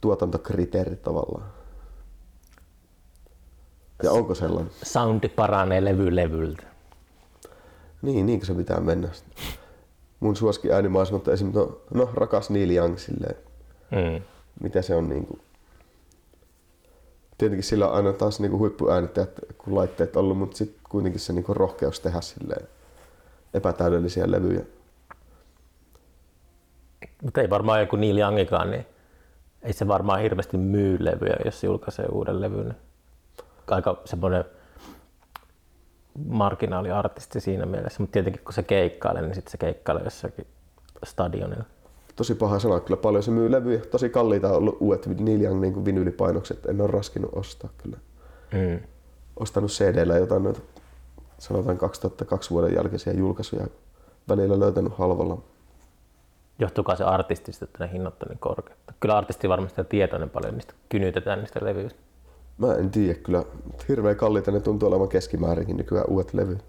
tuotantokriteeri tavallaan? Ja onko sellainen? Soundi paranee levy levyltä. Niin, niinkö se pitää mennä. Mun suosikki äänimaisema, mutta esimerkiksi no, no rakas Neil Young silleen. Mm. Mitä se on niinku? Tietenkin sillä on aina taas niinku huippuäänittäjät kun laitteet on ollut, mutta sitten kuitenkin se niinku rohkeus tehdä silleen epätäydellisiä levyjä. Mutta ei varmaan joku Neil Youngikaan, niin ei se varmaan hirveästi myy levyjä, jos julkaisee uuden levyn. Aika semmoinen marginaaliartisti siinä mielessä, mutta tietenkin kun se keikkailee, niin sitten se keikkailee jossakin stadionilla. tosi paha sanoa kyllä paljon. Se myy levyjä. Tosi kalliita on ollut uudet Neil Young niin vinyylipainokset. En ole raskinut ostaa kyllä. Mm. Ostanut C D:llä jotain noita, sanotaan kaksituhattakaksi vuoden jälkeisiä julkaisuja. Välillä löytänyt halvalla. Johtuukaa se artistista, että ne hinnat on niin korkeat? Kyllä artisti varmasti on tietoinen paljon, niistä kynytetään niistä levyistä. Mä en tiedä kyllä. Hirveän kalliita ne tuntuu olevan keskimäärinkin nykyään uudet levyt.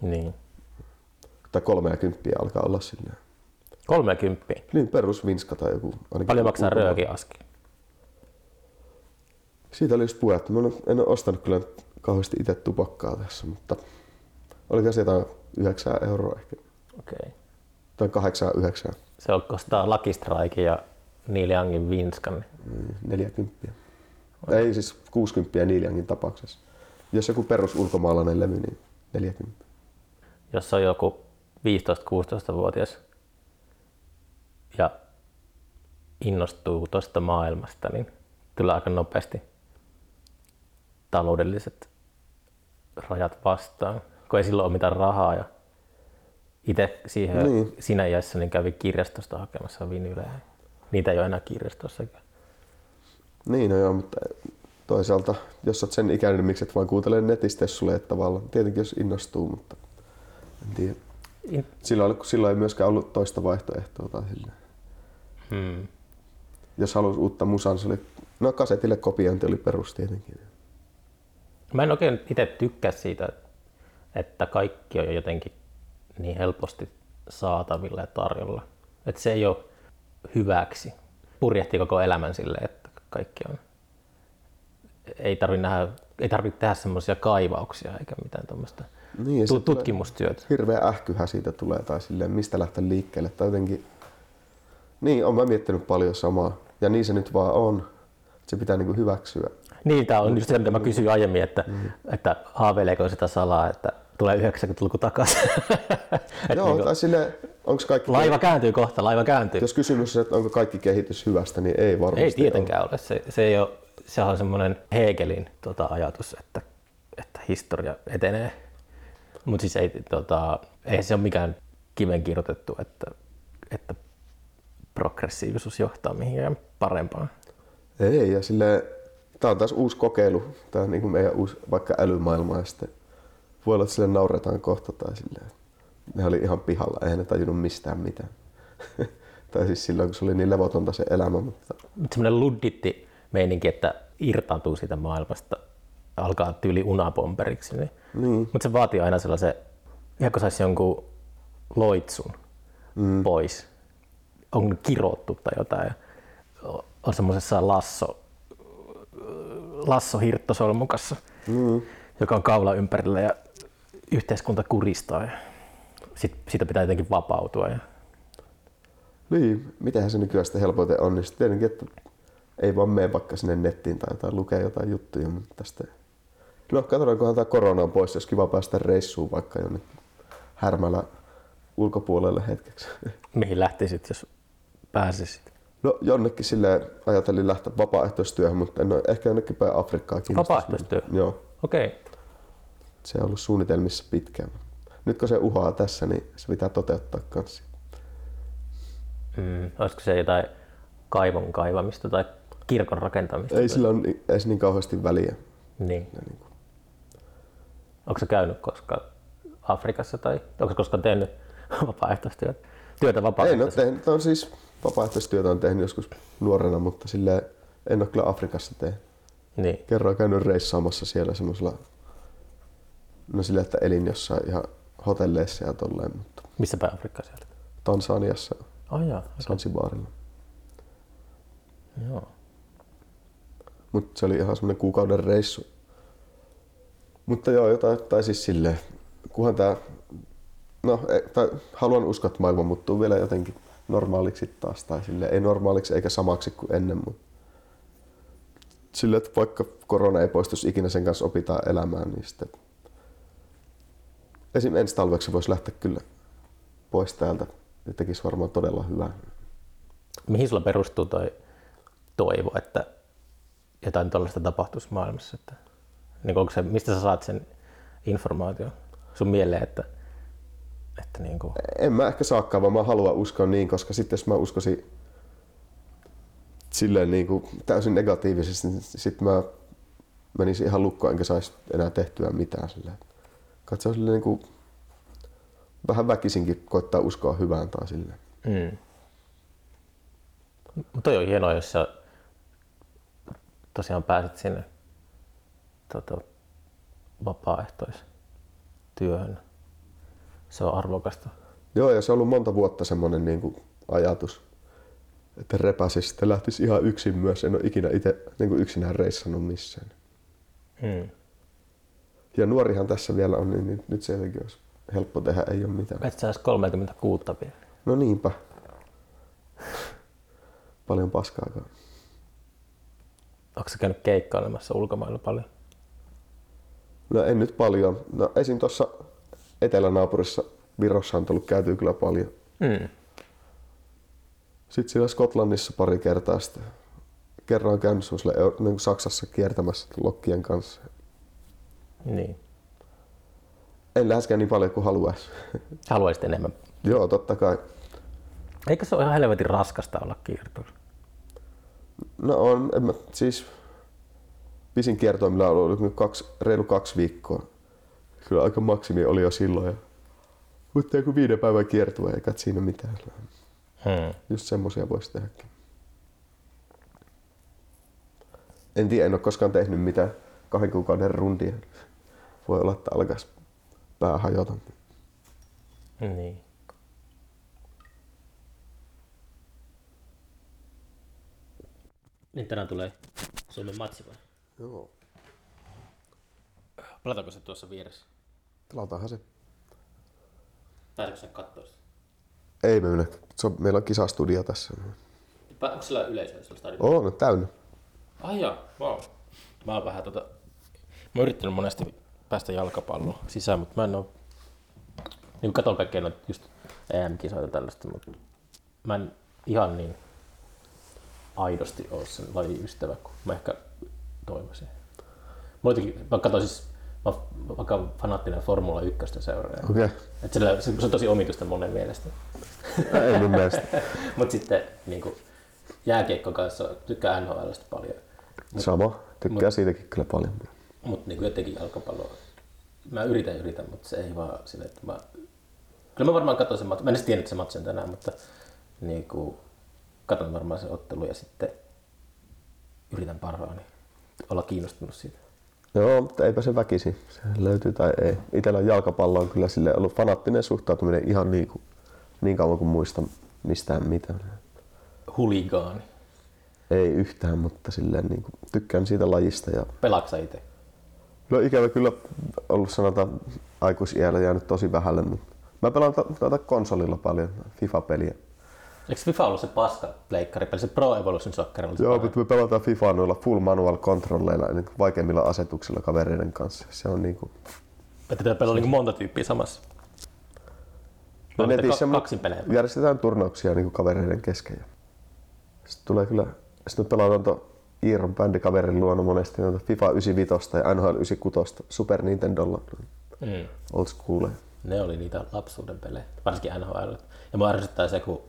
Niin. Tai kolmeakymppiä alkaa olla silleen. Kolmeakymppiä? Niin, perus vinska tai joku. Paljon maksaa röökin aski? Siitä oli just puhetta. Mä en ole ostanut kyllä kauheasti itse tupakkaa tässä, mutta oliko se jotain yhdeksän euroa ehkä. Okei. Okay. Tai kahdeksan yhdeksän. Se on kostaa Lakistraikin ja Neil Youngin vinskan. neljäkymppiä. Okay. Ei siis kuusikymppiä Neil Youngin tapauksessa. Jos joku perus ulkomaalainen levy, niin neljäkymppiä. Jos on joku viisitoista kuusitoista-vuotias ja innostuu tuosta maailmasta, niin kyllä aika nopeasti taloudelliset rajat vastaan, kun ei silloin ole mitään rahaa. Ja itse siihen niin. Sinä iässä niin kävi kirjastosta hakemassa vinylejä. Niitä ei ole enää kirjastossakaan. Niin, no joo, mutta toisaalta jos olet sen ikäinen, miksi et vaan kuuntele netistä, jos sulle tavallaan. Tietenkin jos innostuu, mutta en tiedä. Silloin, silloin ei myöskään ollut toista vaihtoehtoa tai silleen. Hmm. Jos halusi uutta musan, se oli, no kasetille kopiointi oli perus tietenkin. Mä en oikein itse tykkää siitä, että kaikki on jotenkin niin helposti saatavilla ja tarjolla. Että se ei ole hyväksi. Purjehtii koko elämän silleen, että kaikki on. Ei tarvitse nähdä, ei tarvitse tehdä semmoisia kaivauksia eikä mitään tuommoista niin, tutkimustyötä. Hirveä ähkyhä siitä tulee tai silleen, mistä lähteä liikkeelle. Tai jotenkin... Niin, olen miettinyt paljon samaa. Ja niin se nyt vaan on. Se pitää niinku hyväksyä. Niin, tämä on just se, mitä mä kysyin aiemmin, että, mm. että haaveileeko sitä salaa, että tulee yhdeksänkymmentäluku takaisin. Joo, niinku, tai silleen, onko kaikki... Laiva kääntyy kohta, laiva kääntyy. Jos kysymys on, että onko kaikki kehitys hyvästä, niin ei varmasti Ei tietenkään ole. ole. Se, se ei ole. Sehän on semmoinen Hegelin tota, ajatus, että, että historia etenee. Mutta siis ei, tota, ei se ole mikään kiven kirjoitettu, että, että progressiivisuus johtaa mihinkään parempaan. Ei, ja silleen, tää on taas uusi kokeilu, tää on niinku meidän uusi vaikka älymaailma, ja sitten voi olla, että sille nauretaan kohta tai silleen. Ne oli ihan pihalla, eihän ne tajunnut mistään mitään. Tai siis silloin, kun se oli niin levotonta se elämä. Mutta semmoinen ludditti meininki, että irtaantuu siitä maailmasta, alkaa tyyli unapomperiksi. Niin. Niin. Mutta se vaatii aina sellaisen, ihan kun saisi jonkun loitsun mm. pois, on kirottu tai jotain. On semmoisessa lasso, lasso hirttosolmukassa, mm. joka on kaula ympärillä ja yhteiskunta kuristaa. Ja sit, siitä pitää jotenkin vapautua. Ja... Niin, mitähän se nykyään sitä helpoiten on, niin tietenkin, että ei vaan mene vaikka sinne nettiin tai jotain, lukee jotain juttuja. Mutta tästä... No katsotaankohan tämä korona on pois, jos kiva päästä reissuun vaikka jonnekin Härmälä ulkopuolelle hetkeksi. Mihin lähtisit, jos pääsisit? No jonnekin silleen ajattelin lähteä vapaaehtoistyöhön, mutta en ole ehkä jonnekin päin Afrikkaa kiinnostunut. Vapaaehtoistyöhön? Joo. Okei. Okay. Se on ollut suunnitelmissa pitkään. Nyt kun se uhaa tässä, niin se pitää toteuttaa kanssa. Mm, olisiko se jotain kaivon kaivamista tai kirkon rakentamista? Ei sillä ole edes niin kauheasti väliä. Niin. Niin kuin... Onko sä käynyt koskaan Afrikassa tai onko sä koskaan tehnyt vapaaehtoistyötä? Työtä vapaaehtoistyötä? Ei, no tehnyt. On siis... Vapaaehtoistyötä on tehnyt joskus nuorena, mutta silleen en ole kyllä Afrikassa tehnyt. Niin. Kerran käynyt reissaamassa siellä semmoisella, no silleen, että elin jossain ihan hotelleissa ja tolleen. Mutta... Missä päin Afrikkaa sieltä? Tansaniassa, oh, okay. Sansibarilla. Joo. Mutta se oli ihan semmoinen kuukauden reissu. Mutta joo, jotain, tai siis silleen, kunhan tää, no tai haluan uskoa, että maailma muuttuu vielä jotenkin normaaliksi taas, tai silleen, ei normaaliksi eikä samaksi kuin ennen, mutta silleen, että vaikka korona ei poistuisi ikinä, sen kanssa opitaan elämään, niin sitten esim. Ensi talveksi voisi lähteä kyllä pois täältä, ja tekisi varmaan todella hyvää. Mihin sulla perustuu toi toivo, että jotain tuollaista tapahtuisi maailmassa? Että, niin onko se, mistä sä saat sen informaation sun mieleen, että Että niin kuin... En mä ehkä saakaan, vaan mä haluan uskoa niin, koska sitten jos mä uskoisin silleen niin kuin täysin negatiivisesti, niin sitten mä menisin ihan lukkoon enkä saisi enää tehtyä mitään. Silleen. Katsoa silleen niin kuin vähän väkisinkin koittaa uskoa hyvään tai silleen. Mm. Toi on hienoa, jos sä tosiaan pääset sinne tota, vapaaehtoistyöhön. Se on arvokasta. Joo, ja se on ollut monta vuotta semmoinen niin kuin ajatus, että repäsisi sitten lähtisi ihan yksin myös. En ole ikinä itse niin kuin yksinään reissannut missään. Hmm. Ja nuorihan tässä vielä on, niin nyt se jotenkin olisi helppo tehdä, ei ole mitään. Et sä olis kolmekymmentäkuusi vielä. No niinpä. Paljon paskaa. Onko sä käynyt keikkailemassa ulkomailla paljon? No en nyt paljon. No esim. Tuossa etelänaapurissa Virossa on tullut käytyä kyllä paljon. Mm. Sitten siellä Skotlannissa pari kertaa sitä. Kerran on käynyt niin Saksassa kiertämässä lokkien kanssa. Niin. En läheskään niin paljon kuin haluaisi. Haluaisit enemmän? Joo, totta kai. Eikö se ole ihan helvetin raskasta olla kiertoilla? No on. Mä, siis pisin kiertoa millä on ollut kaksi, reilu kaksi viikkoa. Kyllä aika maksimi oli jo silloin. Mutta joku viiden päivän kiertua eikä siinä mitään. Hmm. Just semmosia voisi tehdäkin. En tiedä, en ole koskaan tehnyt mitään kahden kuukauden rundia. Voi olla, että alkaisi pää hajota. Niin. Niin tänään tulee Suomen matsi vai? Joo. Pelataanko se tuossa vieressä? Pelataanhan se. Pääseekö sinä kattoo sitä? Ei me mennä. Meillä on kisastudio tässä. Onko sillä yleisöä sillä stadionilla? On, täynnä. Ai joo, wow. Mä oon vähän tota... Mä oon yrittänyt monesti päästä jalkapalloon sisään, mutta mä en oo... Niin katon kaikkea noita just E M-kisoita tällaista, mutta mä en ihan niin... aidosti ole sen lajin ystävä, kun mä ehkä toivoisin. Mä, mä katsoin siis, mä oon aika fanaattinen Formula ykköstä seuraaja. Okay. Se, se on tosi omituista monen mielestä. Ei mun mielestä. Mut sitten niinku, jääkiekko kanssa tykkää N H L:stä paljon. Mut, sama, tykkää mut, siitäkin kyllä paljon. Mut niinku jotenkin jalkapalloa. Mä yritän yritän, mutta se ei vaan sille, että mä... Kyllä mä varmaan katsoin sen matsin, mä en edes tiennyt sen matsin tänään, mutta niinku... Katson varmaan sen ottelun ja sitten yritän parhaani olla kiinnostunut siitä. Joo, mutta eipä se väkisi. Se löytyy tai ei. Itellä jalkapallo on kyllä sille ollut fanaattinen suhtautuminen ihan niin, kuin, niin kauan kuin muistan mistään mitään. Huligaani? Ei yhtään, mutta silleen niin kuin, tykkään siitä lajista. Ja... Pelaatko sä itse? No ikävä kyllä ollut sanotaan aikuisiällä jäänyt tosi vähälle, mutta mä pelaan tuota konsolilla paljon FIFA-peliä. Eikö FIFA ollut se paska pleikkaripeli, se Pro Evolution Soccer? Joo, mutta me pelataan FIFA noilla full manual controlleilla, niin vaikeimmilla asetuksilla kavereiden kanssa. Se on niinku... Että teillä pelaa niinku monta tyyppiä samassa? No netissä kaksin pelejä. Järjestetään turnauksia niinku kavereiden kesken. Sitten tulee kyllä... Sitten pelataan tuon Iiron bändikaverin luona monesti noita FIFA yhdeksänkymmentäviisi ja N H L yhdeksänkymmentäkuusi Super Nintendolla. Mm. Old school. Ne oli niitä lapsuuden pelejä, varsinkin N H L. Ja mä arvostan se, kun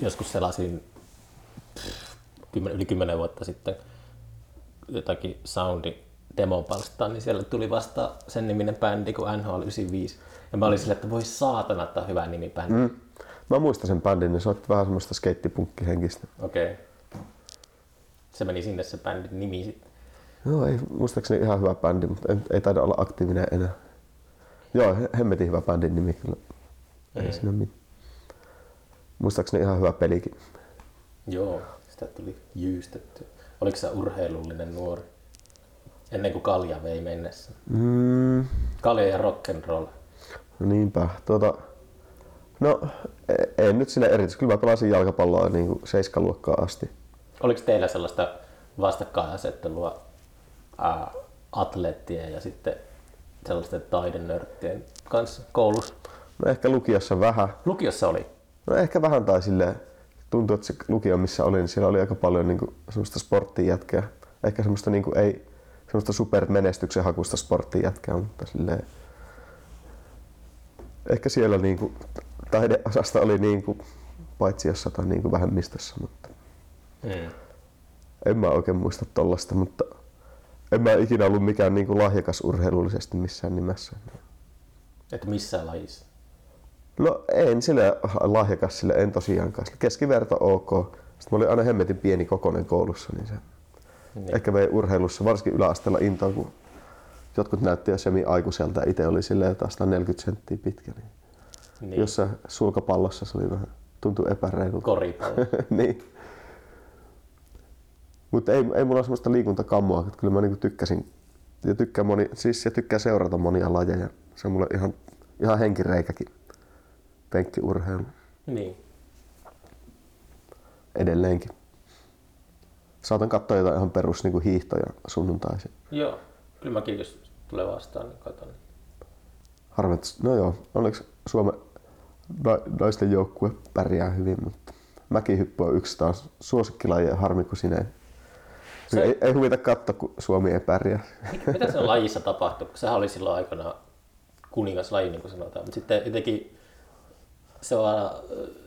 joskus selasin yli kymmenen vuotta sitten jotakin soundi-demopalstaa, niin siellä tuli vasta sen niminen bändi kuin N H L yhdeksänkymmentäviisi. Ja mä olin silleen, että voi saatana, että on hyvä nimi bändi. Mm. Mä muistan sen bändin, niin se oli vähän semmoista skeittipunkkihenkistä. Okei. Okay. Se meni sinne se bändin nimi sitten. Joo, ei muistaakseni ihan hyvä bändi, mutta en, ei taida olla aktiivinen enää. Joo, hemmetin hyvä bändin nimi kyllä. Ei mm. siinä mitään. Muistaakseni ihan hyvä pelikin. Joo, sitä tuli jyystetty. Oliko sä urheilullinen nuori? Ennen kuin kalja vei mennessä. Mm. Kalja ja rock'n'roll. No niinpä. Tuota, no en nyt sille erityisesti. Kyllä mä pelasin jalkapalloa niin kuin seiskaluokkaan asti. Oliko teillä sellaista vastakkainasettelua ää, atleettien ja sitten sellaisten taidenörttien kanssa koulussa? No ehkä lukiossa vähän. Lukiossa oli? No ehkä vähän tai silleen, tuntuu, että se lukio, missä olin, niin siellä oli aika paljon niin kuin, semmoista sporttijätkää. Ehkä semmoista, niin kuin, ei, semmoista supermenestyksen hakusta sporttijätkää, mutta silleen, ehkä siellä niinku taideosasta oli niinku paitsi jos sata niinku vähemmistössä, mutta mm. en mä oikein muista tollasta, mutta en mä ikinä ollut mikään niinku lahjakas urheilullisesti missään nimessä. Et missään lajissa? No en sille lahjakas, sille en tosiaankaan. Keskiverto ok. Sitten mä olin aina hemmetin pieni kokonen koulussa, niin se niin. Ehkä vei urheilussa, varsinkin yläasteella intoa, kun jotkut näytti jo semi-aikuiselta, itse oli silleen jotain sata neljäkymmentä senttiä pitkä. Niin niin. Jossa sulkapallossa se oli vähän, tuntui epäreilulta. Koripallo. Niin. Mutta ei, ei mulla ole semmoista liikuntakammoa, että kyllä mä niinku tykkäsin ja tykkään, moni, siis ja tykkään seurata monia lajeja. Se on mulle ihan, ihan henkireikäkin, penkkiurheilu. Niin. Edelleenkin. Saatan katsoa jotain ihan perus niinku hiihtoja sunnuntaisin. Joo, kyllä mäkin jos tulee vastaan, niin katson. Harvet, no joo, onneksi Suomen naisten joukkue pärjää hyvin, mutta mäkihyppy on yksi taas suosikkilaji ja harmi, kun sinä ei, se... ei, ei huvita katsoa, kun Suomi ei pärjää. Mitä se lajissa tapahtui? Sehän oli silloin aikana kuningaslaji, niin kuin sanotaan, mutta sitten jotenkin se, vaan,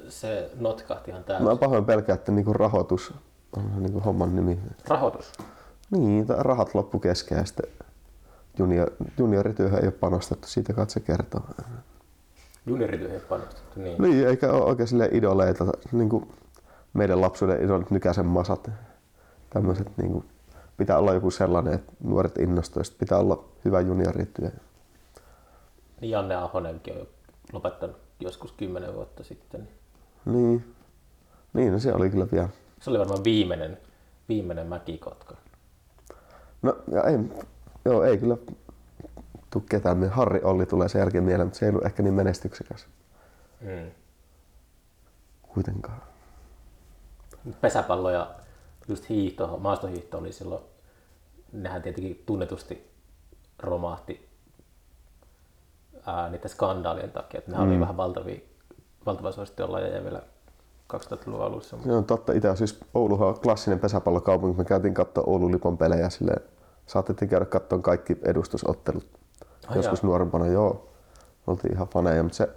se notkahti ihan täysin. Mä pahoin pelkää, että niinku rahoitus on niinku homman nimi. Rahoitus? Niin, rahat loppu kesken ja sitten junior, juniorityöhön ei ole panostettu, siitä katse kertoo. Juniorityöhön ei ole panostettu, niin. Niin, eikä ole oikein silleen idoleita, niin kuin meidän lapsuuden idolit, Nykäsen Masat. Tämmöiset, niin kuin, pitää olla joku sellainen, että nuoret innostuivat, pitää olla hyvä juniorityö. Niin Janne Ahonenkin on jo lopettanut joskus kymmenen vuotta sitten. Niin, niin no se oli kyllä vielä. Se oli varmaan viimeinen, viimeinen mäkikotka. No ja ei, joo, ei kyllä tule ketään. Harri Olli tulee sen jälkeen mieleen, mutta se ei ollut ehkä niin menestyksekäs. Mm. Kuitenkaan. Pesäpallo ja just hiihto, maastohiihto oli silloin, nehän tietenkin tunnetusti romahti ää, niiden skandaalien takia. Että nehän mm. oli vähän valtavia, valtavaa suosittuja lajeja vielä kaksituhattaluvun alussa. Se on totta. Itse siis Ouluhan on klassinen pesäpallokaupunki. Me käytiin katsoa Oulun Lipon pelejä. Silleen, saatettiin käydä katsomaan kaikki edustusottelut. Ai joskus jaa. Nuorempana, joo. Oltiin ihan faneja, mutta se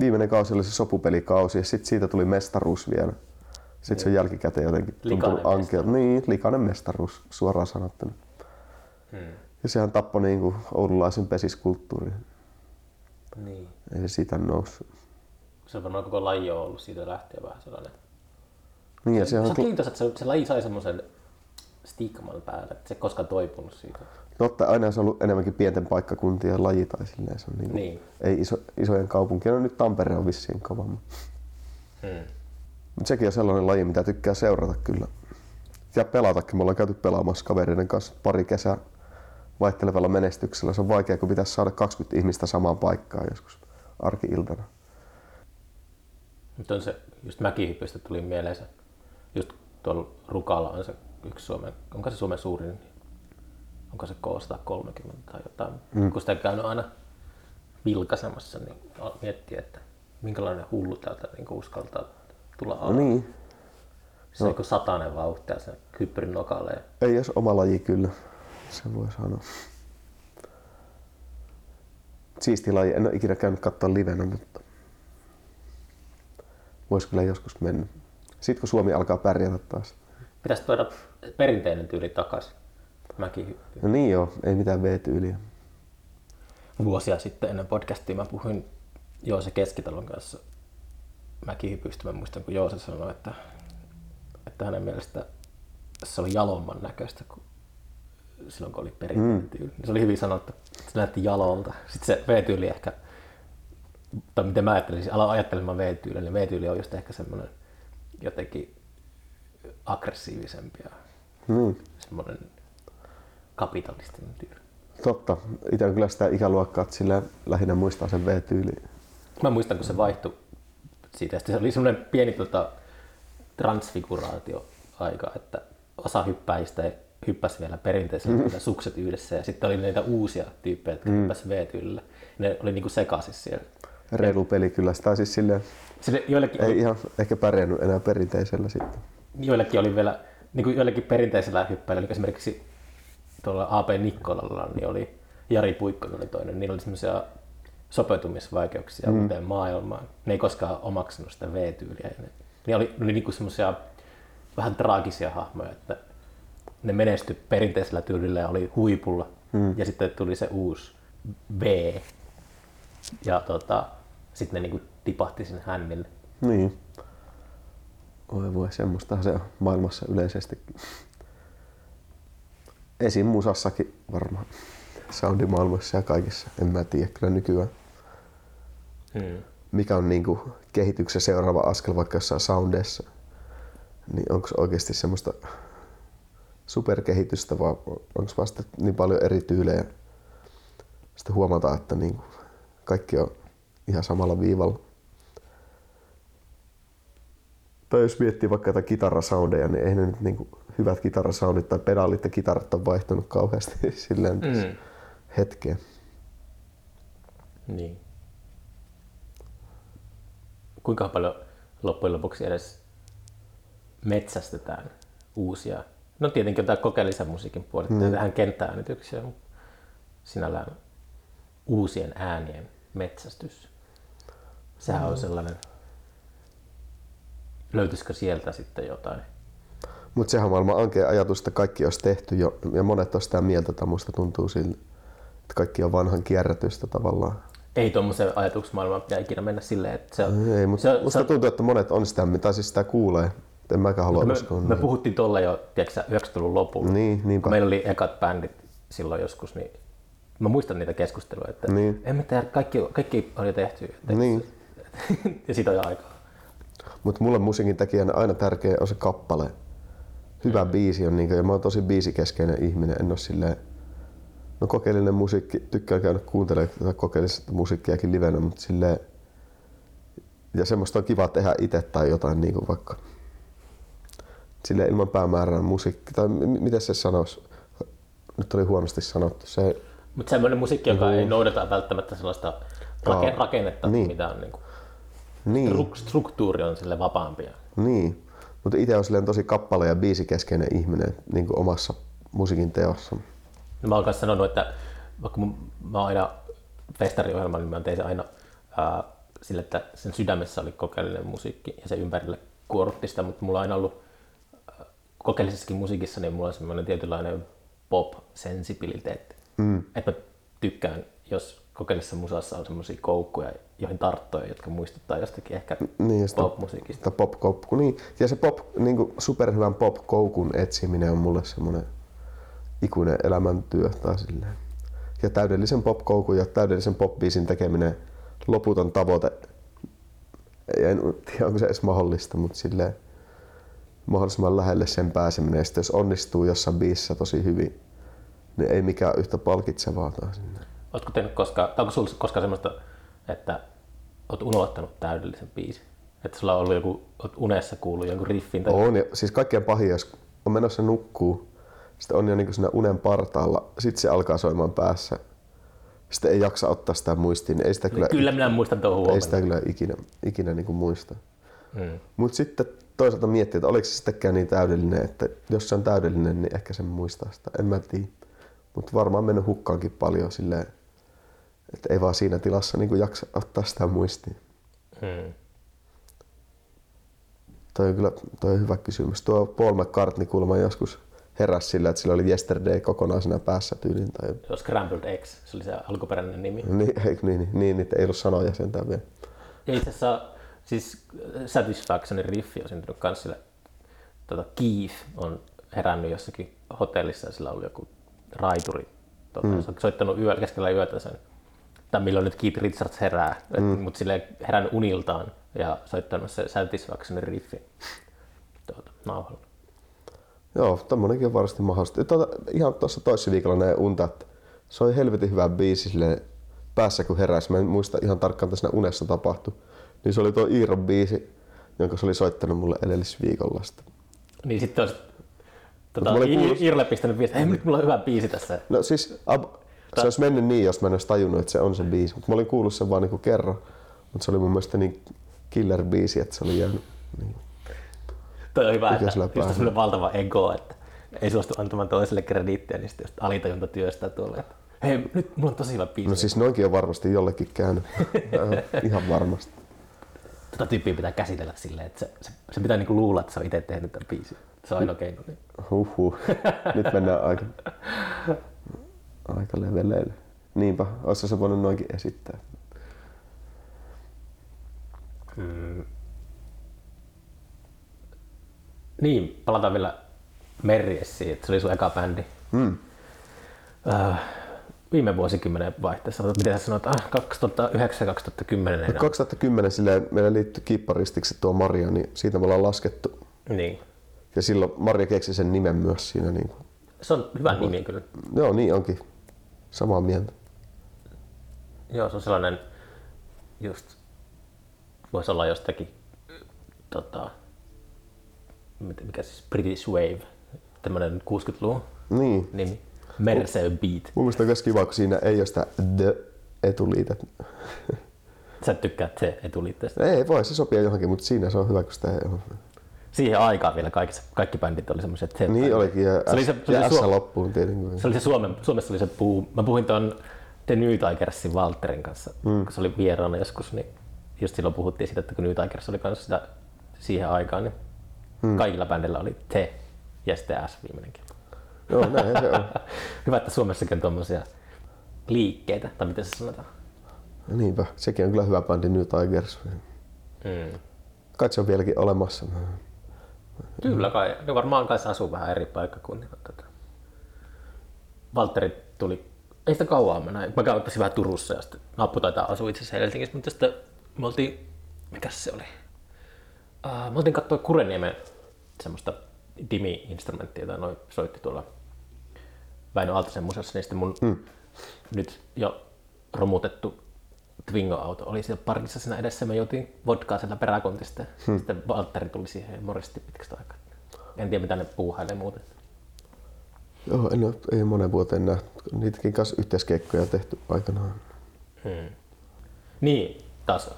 viimeinen kausi oli se sopupelikausi ja sitten siitä tuli mestaruus vielä. Sitten se on jälkikäteen jotenkin tuntunut ankeelta. Niin, likainen mestaruus, suoraan sanottuna. Hmm. Ja sehän tappoi niinku oululaisen pesiskulttuurin. Niin. Ei se siitä noussut. Se on varmaan koko laji on ollut siitä lähtien vähän sellainen. Niin, ja se, se on kiintoista, että se, se laji sai semmoisen stigman päälle, että se ei koskaan toipunut siitä. Totta, aina se on ollut enemmänkin pienten paikkakuntien laji tai silleen. Se on niin niin. Ei iso, isojen kaupunkien, no nyt Tampere on vissiin kova. Hmm. Mutta sekin on sellainen laji, mitä tykkää seurata kyllä. Ja pelatakin. Me ollaan käyty pelaamassa kavereiden kanssa pari kesää vaihtelevalla menestyksellä. Se on vaikea, kun pitäisi saada kaksikymmentä ihmistä samaan paikkaan joskus arki-iltana. Nyt on se, just mäkihypystä tuli mieleen se, just tuolla Rukalla on se yksi Suomen, onko se Suomen suurin, onko se kolmesataakolmekymmentä tai jotain. Mm. Kun sitä on käynyt aina vilkaisemassa, niin miettii, että minkälainen hullu täältä niin uskaltaa tulla alas. No niin. Se on no. Niin kuin satainen vauhtia sen hyppyrin nokalle. Ei jos oma laji kyllä, sen voi sanoa. Siisti laji, en ole ikinä käynyt katsoa livenä, mutta voisi kyllä joskus mennä. Sitten kun Suomi alkaa pärjätä taas. Pitäisi tuoda perinteinen tyyli takaisin. Mäkihyppy. No niin joo, ei mitään V-tyyliä. Vuosia sitten ennen podcastia mä puhuin Joose Keskitalon kanssa mäkihypystä. Mä muistan, kun Joose sanoi, että, että hänen mielestä se oli jalomman näköistä kuin silloin, kun oli perinteinen mm. tyyli. Se oli hyvin sanottu, että se näytti jalolta. Sitten se V-tyyli ehkä tai miten mä ajattelisin, aloin ajattelemaan V-tyyliä, niin V-tyyli on just ehkä semmoinen jotenkin aggressiivisempi ja hmm. semmoinen kapitalistinen tyyli. Totta. Itse kyllä sitä ikäluokkaa, että sillä lähinnä muistaa sen V-tyyli. Mä muistan, kun se vaihtui siitä. Sitten se oli semmoinen pieni tota, transfiguraatioaika, että osa hyppäjistä hyppäsi vielä perinteisellä hmm. sukset yhdessä ja sitten oli näitä uusia tyyppejä, jotka hmm. hyppäsi V-tyylillä. Ne oli niinku sekaisin siellä. Reilu peli kyllä, sitä siis silleen, sille joillekin ei oli, ihan ehkä pärjännyt enää perinteisellä sitten. Joillekin oli vielä, niin kuin joillekin perinteisellä hyppäillä, niin esimerkiksi tuolla A P Nikkolalla niin oli Jari Puikkonen oli toinen, niillä oli semmoisia sopeutumisvaikeuksia mm. uuteen maailmaan. Ne ei koskaan omaksunut sitä V-tyyliä. Ne, ne oli, oli niinku semmoisia vähän traagisia hahmoja, että ne menestyi perinteisellä tyylillä ja oli huipulla. Mm. Ja sitten tuli se uusi V. Ja tota, sitten ne niinku tipahti sinne hännille. Niin. Oi voi, semmoistahan se on maailmassa yleisestikin. Esim. Musassakin varmaan. Soundimaailmassa ja kaikissa. En mä tiedä kyllä nykyään. Hmm. Mikä on niinku kehityksen seuraava askel vaikka jossain soundeissa? Niin onko oikeasti semmoista superkehitystä vai onko vasta niin paljon eri tyylejä? Sitten huomataan, että niinku kaikki on ihan samalla viivalla. Tai jos miettii vaikka jotain kitarasoundeja, niin eihän ne nyt niinku hyvät kitarasoundit tai pedaalit ja kitarat on vaihtunut kauheasti silleen mm. hetkeen. Niin. Kuinka paljon loppujen lopuksi edes metsästetään uusia? No tietenkin jotain kokeellisen musiikin puolella, mm. tehdään kenttääänityksiä, mutta sinällään uusien äänien metsästys. Sehän mm. on sellainen... Löytyisikö sieltä sitten jotain? Mutta sehän on maailman ankea ajatus, että kaikki olisi tehty jo, ja monet on sitä mieltä, että musta tuntuu siltä, että kaikki on vanhan kierrätystä tavallaan. Ei tuommoisen ajatuksen maailmaan pitää ikinä mennä silleen, että se on... Ei, mutta se on, musta se on, tuntuu, että monet on sitä, tai siis sitä kuulee. En mäkään halua uskoa. Me, me puhuttiin tuolla jo tiedätkö, yhdeksänkymmentäluvun lopulla. Niin, niinpä. Meillä oli ekat bändit silloin joskus, niin mä muistan niitä keskusteluja, että niin. emme tiedä, kaikki, kaikki on jo tehty. Niin. Ja siitä on jo aikaa. Mutta mulle musiikin tekijänä aina tärkeä on se kappale. Hyvä mm. biisi on, niinku, ja mä oon tosi biisikeskeinen ihminen, en oo silleen... No kokeellinen musiikki, tykkään käydä kuuntelemaan kokeellista musiikkiakin livenä, mutta silleen... Ja semmoista on kiva tehdä itse tai jotain niinku vaikka... Silleen ilman päämäärää musiikki, tai m- miten se sanois? Nyt oli huonosti sanottu se... Mutta semmoinen musiikki, joka mm. ei noudata välttämättä sellaista rake- rakennetta, niin. mitä on niinku... Niin. Struktuuri on sille vapaampia. Niin, mutta itse olen tosi kappale- ja biisikeskeinen ihminen niin kuin omassa musiikin teossa. No, mä oon kanssa sanonut, että vaikka mä oon aina festariohjelman, niin mä tein sen aina äh, sille, että sen sydämessä oli kokeellinen musiikki ja sen ympärille kuorutti sitä, mutta mulla on aina ollut äh, kokeellisessakin musiikissa, niin mulla on semmoinen tietynlainen pop-sensibiliteetti. Mm. Että mä tykkään, jos kokeellisessa musassa on semmoisia koukkuja, joihin tarttoja, jotka muistuttaa jostakin ehkä niin, pop-musiikista. Pop-koukku, niin. Ja se pop, niin kuin superhyvän pop-koukun etsiminen on mulle semmoinen ikuinen elämäntyö. Tai silleen. Ja täydellisen pop-koukun ja täydellisen pop-biisin tekeminen loputon tavoite. En tiedä, onko se edes mahdollista, mutta silleen, mahdollisimman lähelle sen pääseminen. Ja sitten jos onnistuu jossain biisissä tosi hyvin, niin ei mikään yhtä palkitsevaa. Tai silleen. Oletko tehnyt koskaan, tai onko sinulla koskaan semmoista, että olet unohtanut täydellisen biisin? Että sulla on ollut joku, olet unessa kuullut jonkun riffin? Tai... On, siis kaikkein pahin, jos on menossa nukkuu, sitten on jo niin kuin siinä unen partaalla, sitten se alkaa soimaan päässä. Sitten ei jaksa ottaa sitä muistiin. Ei sitä kyllä, kyllä minä muistan tuohon huomenna. Ei sitä kyllä ikinä, ikinä niin kuin muista. Hmm. Mutta sitten toisaalta miettii, että oliko se sittenkään niin täydellinen, että jos se on täydellinen, niin ehkä sen muistaa sitä. En mä tiedä. Mutta varmaan mennyt hukkaankin paljon silleen. Että ei vaan siinä tilassa niin kuin jaksa ottaa sitä muistiin. Hmm. Toi on kyllä toi on hyvä kysymys. Tuo Paul McCartney kuulemma joskus heräsi sillä, että sillä oli Yesterday kokonaan siinä päässä tyylin. Tai... Se on Scrambled X, se oli se alkuperäinen nimi. Niin, eikö, niin, niin, niin ei ollut sanoja sentään vielä. Ja itse asiassa siis Satisfactionin riffi on syntynyt myös sillä. Tuota, Keith on herännyt jossakin hotellissa ja sillä oli joku raituri. Tuota, hmm. Se on soittanut yö, keskellä yötä sen. Tai milloin nyt Keith Richards herää, mm. mutta silleen herännyt uniltaan ja soittanut se Satisfactionin riffi tuota, nauhalla. Joo, tämmöinenkin on varmasti mahdollista. Tuota, ihan tuossa toisessa viikolla näin unta, että se oli helvetin hyvä biisi silleen, päässä kun heräsi. Mä en muista ihan tarkkaan, että siinä unessa tapahtui. Niin se oli tuo Iiron biisi, jonka se oli soittanut mulle edellisviikolla sitten. Niin sitten olisi tuota, kuullut... Iirolle pistänyt biisi, että nyt mulla on hyvä biisi tässä. No siis... Ab- Se olisi mennyt niin, jos mä en olisi tajunnut, että se on se biisi. Mut mä olin kuullut sen vaan niin kerran, mutta se oli mun mielestä niin killer biisi, että se oli jäänyt. Niin. Toi on hyvä, mikä että just on semmoinen valtava ego, että ei suostu antamaan toiselle krediittiä, niin sitten just alitajunta työstää tuolla. Hei, nyt mulla on tosi hyvä biisi. No siis noinkin on varmasti jollekin käynyt. Ihan varmasti. Tätä tyyppiä pitää käsitellä silleen, että se, se, se pitää niinku luulla, että se on itse tehnyt tämän biisin. Se on ainoa keino. Niin. Huhhuh. Nyt mennään aika, aika leveleille. Niinpä, olisiko se voinut noinkin esittää? Mm. Niin, palataan vielä Merriessiin, että se oli sun eka bändi. Mm. Uh, viime vuosikymmenen vaihteessa, miten sä sanoit, ah, kaksituhattayhdeksän kaksituhattakymmenen. No, kaksituhattakymmenen silleen, meillä liittyi kipparistiksi tuo Maria, niin siitä me ollaan laskettu. Niin. Ja silloin Maria keksi sen nimen myös siinä. Niin kuin. Se on hyvä no, nimi kyllä. Joo, niin onkin. Samaa mieltä. Joo, se on sellainen, just voisi olla jostakin, tota, mikä siis British Wave, tämmöinen kuusikymmentäluvun niin. nimi. Mersey Beat. Mun mielestä on myös kiva, kun siinä ei ole sitä the-etuliitettä. Sä tykkäät se etuliitteestä? Ei voi, se sopii johonkin, mutta siinä se on hyvä, kun sitä ei ole. Siihen aikaan vielä kaikissa, kaikki bändit oli semmoisia Z. Niin olikin, ja se oli se, se, ja se Suom... loppuun tietenkin. Se oli se Suomen, Suomessa oli se puu. Mä puhuin tuon The New Tigersin Walterin kanssa, mm. kun se oli vieraana joskus, niin just silloin puhuttiin siitä, että kun New Tigers oli kanssa sitä siihen aikaan, niin mm. kaikilla bändillä oli Z ja sitten S viimeinenkin. Joo, näin se on. Hyvä, että Suomessakin on tuommoisia liikkeitä, tai miten se sanotaan. Niinpä, sekin on kyllä hyvä bändi New Tigers. Mm. Kai se on vieläkin olemassa. Kyllä kai, ne varmaan kai asuu vähän eri paikkakunnilla. Valtteri tuli, ei sitä kauan mä näin, mä käyn ottaisin vähän Turussa ja sitten Nappu taitaa asua itse asiassa Helsingissä, mutta sitten me oltiin, mikäs se oli? Uh, me oltiin katsoa Kureniemen semmoista Dimi-instrumenttia, jota noi soitti tuolla Väinö Aaltosen museossa, niin sitten mun mm. nyt jo romutettu Twingo-auto oli siellä parkissa siinä edessä, me joutiin vodkaa sieltä peräkontista ja hmm. sitten Valtteri tuli siihen ja moristi pitkästä aikaa. En tiedä mitä ne puuhailee muuten. Joo, en ole, ei monen vuoteen nähty. Niitäkin kanssa yhteiskeikkoja tehty aikanaan. Hmm. Niin, taas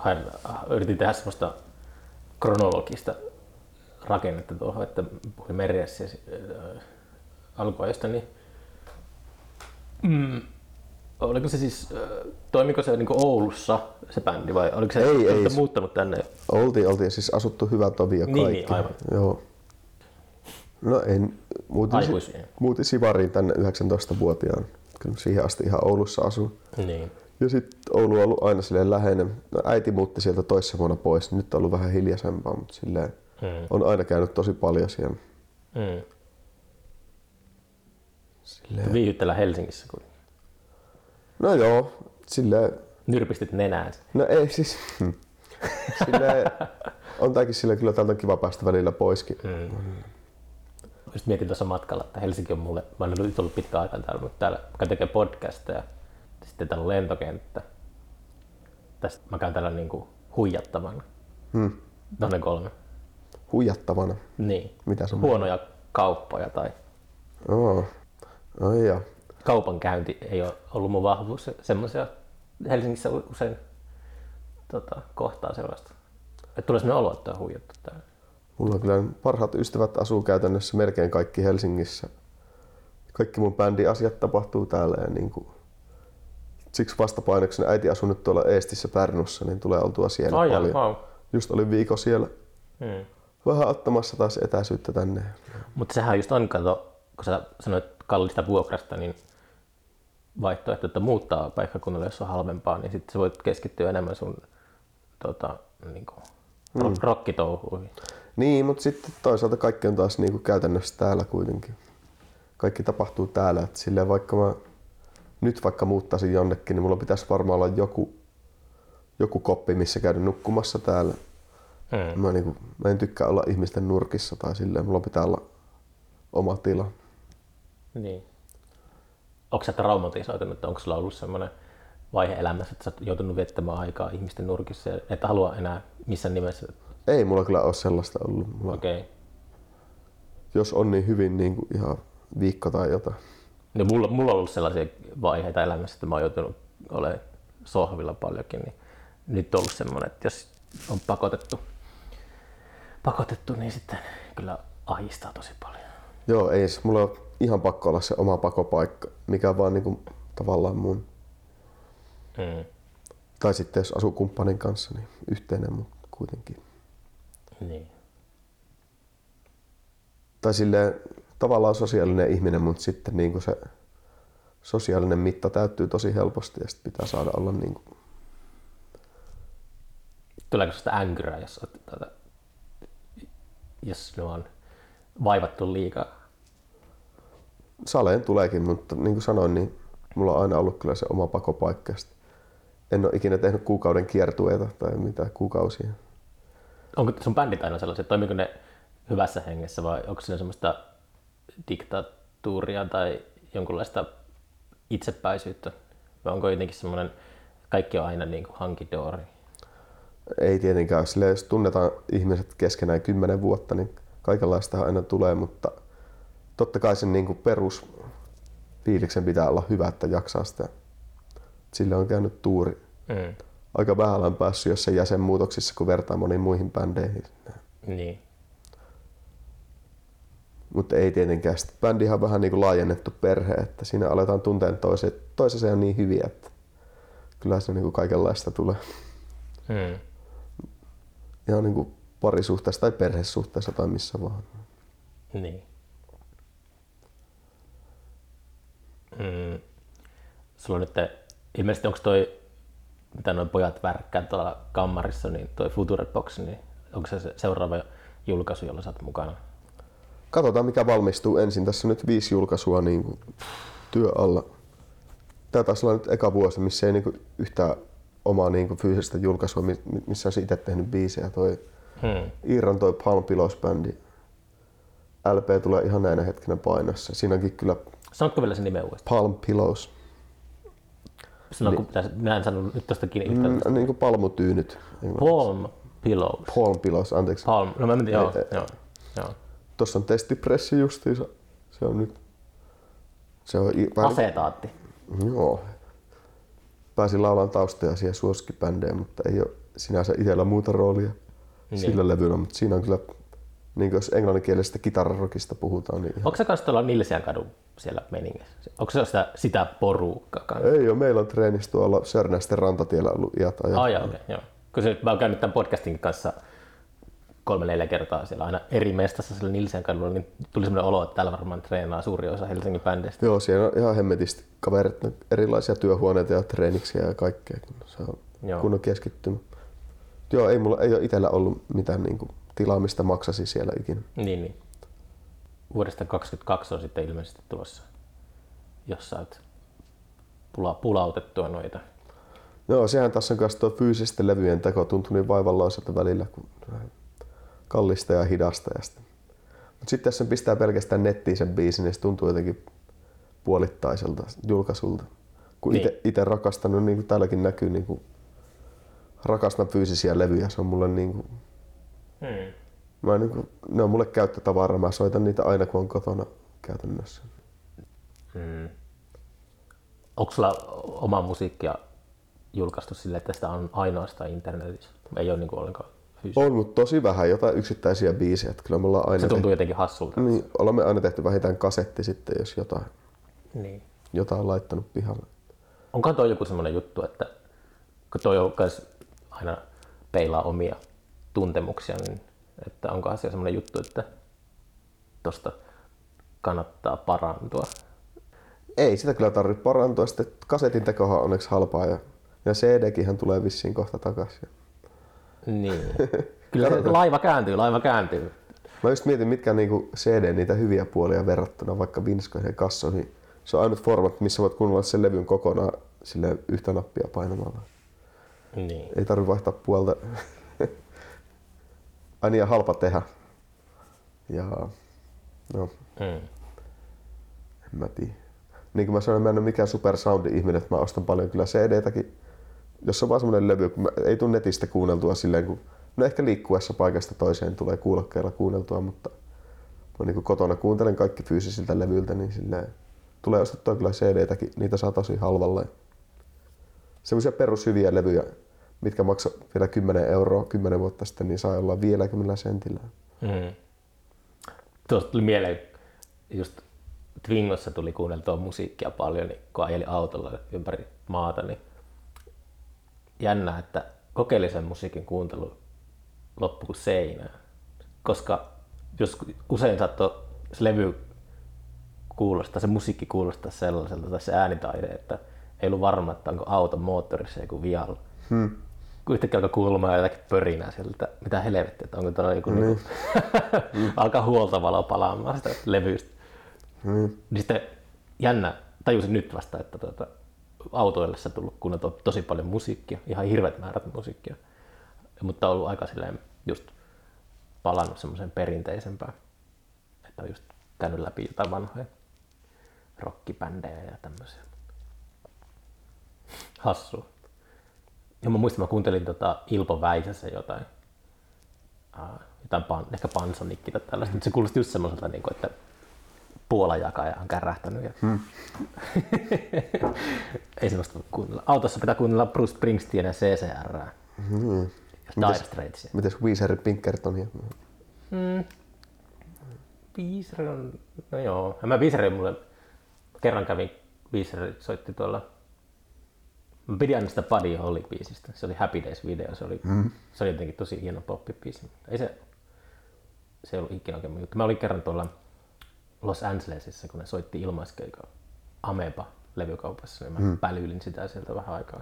yritin tehdä semmoista kronologista rakennetta tuohon, että puhuin Merjassa äh, alkuajosta, niin mm. oliko se siis, toimiko se niinku Oulussa se bändi vai oliko se ei, ei, muuttanut tänne? Oltiin, oltiin siis asuttu hyvä tovi ja kaikki. Niin, niin aivan. Joo. No en, muutin, muutin Sivariin tänne yhdeksäntoistavuotiaan. Kyllä siihen asti ihan Oulussa asuin. Niin. Ja sitten Oulu on ollut aina silleen läheinen. No, äiti muutti sieltä toissa vuonna pois, nyt on ollut vähän hiljaisempaa, mutta silleen hmm. on aina käynyt tosi paljon siellä. Hmm. Silleen. Viihdytellä Helsingissä kuitenkin. No joo, silleen... Nyrpistit nenään. No ei siis... Silleen... On tääkin silleen, kyllä täältä on kiva päästä välillä poiskin. Mm. Just mietin tuossa matkalla, että Helsinki on mulle... Mä olen nyt ollut pitkän aikaa täällä, mutta täällä mä käyn tekemään podcasteja. Sitten täällä on lentokenttä. Tästä mä käyn täällä niinku huijattavana. Hmm. Tuonne kolme. Huijattavana? Niin. Mitä se on? Huonoja kauppoja tai... Oo. Ai jaa. Kaupankäynti ei ole ollut mun vahvuus. Semmoisia Helsingissä usein tota, kohtaa sellaista. Et tulee semmoinen olo, että on huijattu täällä. Mulla on kyllä parhaat ystävät asuu käytännössä melkein kaikki Helsingissä. Kaikki mun bändin asiat tapahtuu täällä. Ja niin kuin... Siksi vastapainoksena äiti asuu nyt tuolla Eestissä Pärnussa, niin tulee oltua siellä Ai paljon. Wow. Just olin viikon siellä. Hmm. Vähän ottamassa taas etäisyyttä tänne. Mutta sehän just on, kato, kun sä sanoit kallista vuokrasta, niin vaihtoehto, että muuttaa paikkakunnalle, jos on halvempaa, niin sitten voit keskittyä enemmän sun tota, niinku, mm. rokkitouhuihin. Niin, mutta sitten toisaalta kaikki on taas niinku, käytännössä täällä kuitenkin. Kaikki tapahtuu täällä. Et silleen, vaikka mä nyt vaikka muuttaisin jonnekin, niin mulla pitäisi varmaan olla joku, joku koppi, missä käydä nukkumassa täällä. Mm. Mä, niinku, mä en tykkää olla ihmisten nurkissa tai silleen, mulla pitää olla oma tila. Niin. Onko sä traumatisoitunut, onko sulla ollut sellainen vaihe elämässä, että sä oot joutunut viettämään aikaa ihmisten nurkissa, et halua enää missään nimessä? Ei mulla kyllä ole sellaista ollut. Mulla... Okay. Jos on niin hyvin, niin kuin ihan viikko tai jotain. No, mulla, mulla on ollut sellaisia vaiheita elämässä, että mä oon joutunut olemaan sohvilla paljonkin. Niin nyt on ollut sellainen, että jos on pakotettu, pakotettu niin sitten kyllä ahdistaa tosi paljon. Joo, ei mulla on ihan pakko olla se oma pakopaikka, mikä vaan niinku tavallaan mun. Mm. Tai sitten jos asuu kumppanin kanssa, niin yhteinen, mutta kuitenkin. Niin. Tai silleen, tavallaan sosiaalinen ihminen, mutta sitten niin kuin se sosiaalinen mitta täyttyy tosi helposti ja sitten pitää saada olla niin kuin... Tuleeko sitä änkyrää, jos, jos ne on vaivattu liikaa? Saleen tuleekin, mutta niin kuin sanoin, niin mulla on aina ollut kyllä se oma pakopaikka. En ole ikinä tehnyt kuukauden kiertueita tai mitään kuukausia. Onko sun bändit aina sellaisia? Toimiko ne hyvässä hengessä vai onko siinä semmoista diktatuuria tai jonkunlaista itsepäisyyttä? Vai onko jotenkin semmoinen, kaikki on aina niin kuin hankidoori? Ei tietenkään. Silleen, jos tunnetaan ihmiset keskenään kymmenen vuotta, niin kaikenlaista aina tulee, mutta totta kai sen niin kuin perusfiiliksen pitää olla hyvä, että jaksaa sitä. Sille on käynyt tuuri. Mm. Aika vähällä on päässyt jossain jäsenmuutoksissa, kun vertaa moniin muihin bändeihin. Niin. Mutta ei tietenkään. Sitten bändihan on vähän niin kuin laajennettu perhe, että siinä aletaan tunteen toisensa niin hyviä, että kyllä se niin kuin kaikenlaista tulee. Mm. Ihan niin kuin parisuhteessa tai perhesuhteessa tai missä vaan. Niin. Mm. Sulla on nyt te... Ilmeisesti onko toi, mitä nuo pojat värkkää tuolla kammarissa, niin toi Future Box, niin onko se seuraava julkaisu, jolla sä oot mukana? Katsotaan mikä valmistuu ensin. Tässä on nyt viisi julkaisua niin kuin työ alla. Tää taisi olla nyt eka vuosi, missä ei niin kuin yhtään omaa niin kuin fyysistä julkaisua, missä on itse tehnyt biisejä. Toi hmm. Iiron toi Palm Pillows -bändi. L P tulee ihan näinä hetkenä painossa. Siinäkin kyllä... Sanotko vielä sen nimen uudestaan? Palm Pillows. Silloin, niin. Pitäisi, minä en sanonut nyt tuosta kiinni yhtään. Mm, niin kuin palmutyynyt. Palm Pillows. Palm Pillows, anteeksi. Palm, no mä mietin, joo, joo, joo. Tuossa on testipressi justiinsa. Se on nyt... Se on i- Asetaatti. Joo. Pääsin laulan taustoja siihen suosikkibändeen, mutta ei ole sinänsä itsellä muuta roolia niin. Sillä levyllä. Mutta siinä on kyllä, niin jos englanninkielisestä kitararokista puhutaan, niin... Ihan... Onko se kanssa tuolla Nilsiän kadun siellä meningessä? Onko se sitä, sitä porukkaa kanssa? Ei ole. Meillä on treenissä tuolla Sörnäisten rantatiellä ollut iät ajat. Ai, okay, joo. Kun se, mä oon käynyt tämän podcastin kanssa kolme-neljä kertaa siellä aina eri mestassa siellä Nilsiän kadulla, niin tuli semmoinen olo, että täällä varmaan treenaa suuri osa Helsingin bändeistä. Joo, siellä on ihan hemmetisti kaverit, erilaisia työhuoneita ja treeniksiä ja kaikkea, kun se on joo. Kunnon keskittymä. Joo, ei mulla ei ole itsellä ollut mitään niin kuin tilaa, mistä maksasi siellä ikinä. Niin, niin. Vuodesta kaksikymmentäkaksi on sitten ilmeisesti tulossa, jos sä oot pula, pulautettua noita. Joo, sehän tässä on myös tuo fyysisten levyjen teko tuntuu niin vaivalloiselta välillä, kun kallista ja hidasta. Ja sitten. Mut sitten jos sen pistää pelkästään nettiin sen biisin, niin se tuntuu jotenkin puolittaiselta julkaisulta. Kun niin. Itse rakastanut, niin kuin täälläkin näkyy, niin kuin rakastan fyysisiä levyjä, se on mulle niin kuin... Hmm. Mä niin kuin, ne on mulle käyttötavaraa, mä soitan niitä aina kun on kotona käytännössä. Hmm. Onko sulla oma musiikkia julkaistu silleen, että sitä on ainoastaan internetissä? Ei ole niin kuin ollenkaan fyysistä? On, mutta tosi vähän jotain yksittäisiä biisejä. Kyllä mulla aina se tuntuu tehty... jotenkin hassulta. Niin, olemme aina tehty vähintään kasetti sitten, jos jotain, niin. jotain on laittanut pihalle. Onkohan toi joku semmoinen juttu, että kun toi on aina peilaa omia tuntemuksia, niin että onko asia semmoinen juttu, että tuosta kannattaa parantua? Ei sitä kyllä tarvitse parantua. Sitten kasetin tekohan on onneksi halpaa ja, ja C D:kin tulee vissiin kohta takaisin. Niin. Kyllä se laiva kääntyy, laiva kääntyy. Mä just mietin, mitkä on niinku C D niitä hyviä puolia verrattuna vaikka vinskoihin ja kassoihin. Se on ainut format, missä voit kuunnella sen levyn kokonaan silleen yhtä nappia painamalla. Niin. Ei tarvitse vaihtaa puolta. Ai niin, ja halpa tehdä. Ja no. Mm. En mä tiedä. Niin kuin mä sanoin, mä en ole mikään supersoundi-ihminen, että mä ostan paljon kyllä C D-täkin. Jos on vaan semmoinen levy, kun ei tule netistä kuunneltua silleen, kun no ehkä liikkuessa paikasta toiseen tulee kuulokkeilla kuunneltua, mutta mä niin kuin kotona kuuntelen kaikki fyysisiltä levyiltä, niin silleen tulee ostettua kyllä C D-täkin. Niitä saa tosi halvalla. Semmoisia perushyviä levyjä, mitkä maksaa vielä kymmenen euroa kymmenen vuotta sitten, niin saa olla viidelläkymmenellä sentillä. Mm. Tuosta tuli mieleen just Twingossa tuli kuunneltua musiikkia paljon, niin kun ajeli autolla ympäri maata, niin jännää, että kokeellisen musiikin kuuntelu loppui kuin seinään. Koska jos usein saattoi se levy kuulostaa, se musiikki kuulostaa sellaiselta tai se äänitaide, että ei ollut varma, että onko auton moottorissa joku vialla. Hmm. Yhtäkkiä alkaa kuulumaan jotakin pörinää sieltä, mitä helvettiä, että onko tuolla joku... Niin. Alkaa huoltavalo palaamaan sitä levystä. Niin. Niin sitten jännä, tajusin nyt vasta, että tuota, autoillessa on tullut kuunneltua tosi paljon musiikkia, ihan hirveät määrät musiikkia, mutta on ollut aika silleen just palannut semmoiseen perinteisempään, että on just käynyt läpi jotain vanhoja rockibändejä ja tämmöisiä. Hassua. Ja mä muistan, mä kuuntelin tota Ilpo Väisässä jotain, uh, jotain pan, ehkä Pansonikki tai tällaista, mutta se kuulosti just semmoiselta, niin kuin, että Puolan jakaja on kärähtänyt. Ja... Hmm. Ei semmoista kuunnella. Autossa pitää kuunnella Bruce Springsteen ja C C R hmm. ja Dire Straitsia. Mites Weezer, Pinkerton ja... Hmm. Weezer on... No joo. Mä Weezerin mulle... Kerran kävin Weezer soitti tuolla... Mä pidin aina sitä Buddy Holly -biisistä. Se oli Happy Days-video. Se oli, hmm. se oli jotenkin tosi hieno poppibiisi. Ei se... Se ei ollut ikinä oikein mun juttu. Mä olin kerran tuolla... Los Angelesissa, kun ne soitti ilmaiskeikaa Ameba-levykaupassa, niin mä hmm. pälyilin sitä sieltä vähän aikaa.